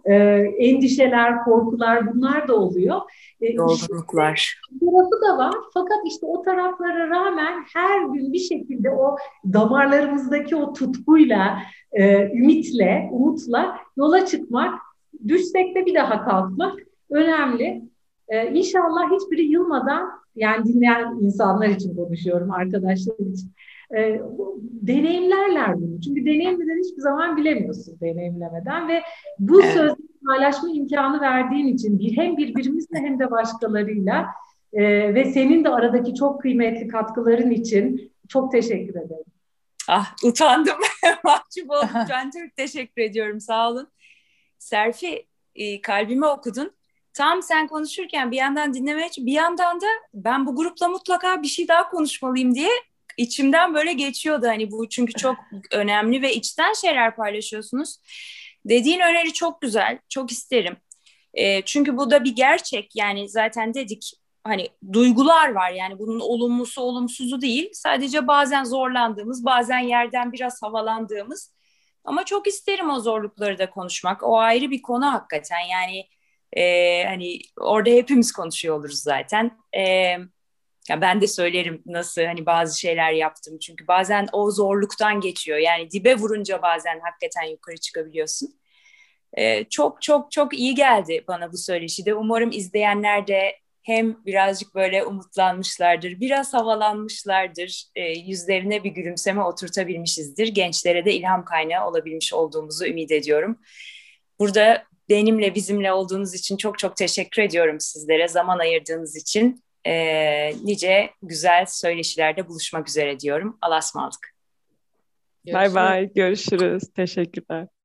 E, endişeler, korkular bunlar da oluyor. E, Yorgunluklar. Tarafı da var fakat işte o taraflara rağmen her gün bir şekilde o damarlarımızdaki o tutkuyla, e, ümitle, umutla yola çıkmak, düşsek de bir daha kalkmak önemli. Ee, inşallah hiçbiri yılmadan, yani dinleyen insanlar için konuşuyorum, arkadaşlar için. Ee, deneyimlerler bunu. Çünkü deneyimleden hiçbir zaman bilemiyorsun deneyimlemeden ve bu evet. Sözü paylaşma imkanı verdiğin için bir, hem birbirimizle hem de başkalarıyla e, ve senin de aradaki çok kıymetli katkıların için çok teşekkür ederim. Ah, utandım. Mahcup oldum. Ben çok teşekkür ediyorum. Sağ olun. Serfi, e, kalbime okudun. Tam sen konuşurken bir yandan dinlemeye, bir yandan da ben bu grupla mutlaka bir şey daha konuşmalıyım diye içimden böyle geçiyordu. Hani bu çünkü çok önemli ve içten şeyler paylaşıyorsunuz. Dediğin öneri çok güzel, çok isterim. E, çünkü bu da bir gerçek. Yani zaten dedik hani duygular var. Yani bunun olumlusu olumsuzu değil. Sadece bazen zorlandığımız, bazen yerden biraz havalandığımız. Ama çok isterim o zorlukları da konuşmak. O ayrı bir konu hakikaten. Yani e, hani orada hepimiz konuşuyor oluruz zaten. E, ya ben de söylerim nasıl hani bazı şeyler yaptım. Çünkü bazen o zorluktan geçiyor. Yani dibe vurunca bazen hakikaten yukarı çıkabiliyorsun. E, çok çok çok iyi geldi bana bu söyleşi de. Umarım izleyenler de hem birazcık böyle umutlanmışlardır, biraz havalanmışlardır, e, yüzlerine bir gülümseme oturtabilmişizdir. Gençlere de ilham kaynağı olabilmiş olduğumuzu ümit ediyorum. Burada benimle, bizimle olduğunuz için çok çok teşekkür ediyorum sizlere. Zaman ayırdığınız için e, nice güzel söyleşilerde buluşmak üzere diyorum. Allah'a ısmarladık. Bye bye, görüşürüz. Teşekkürler.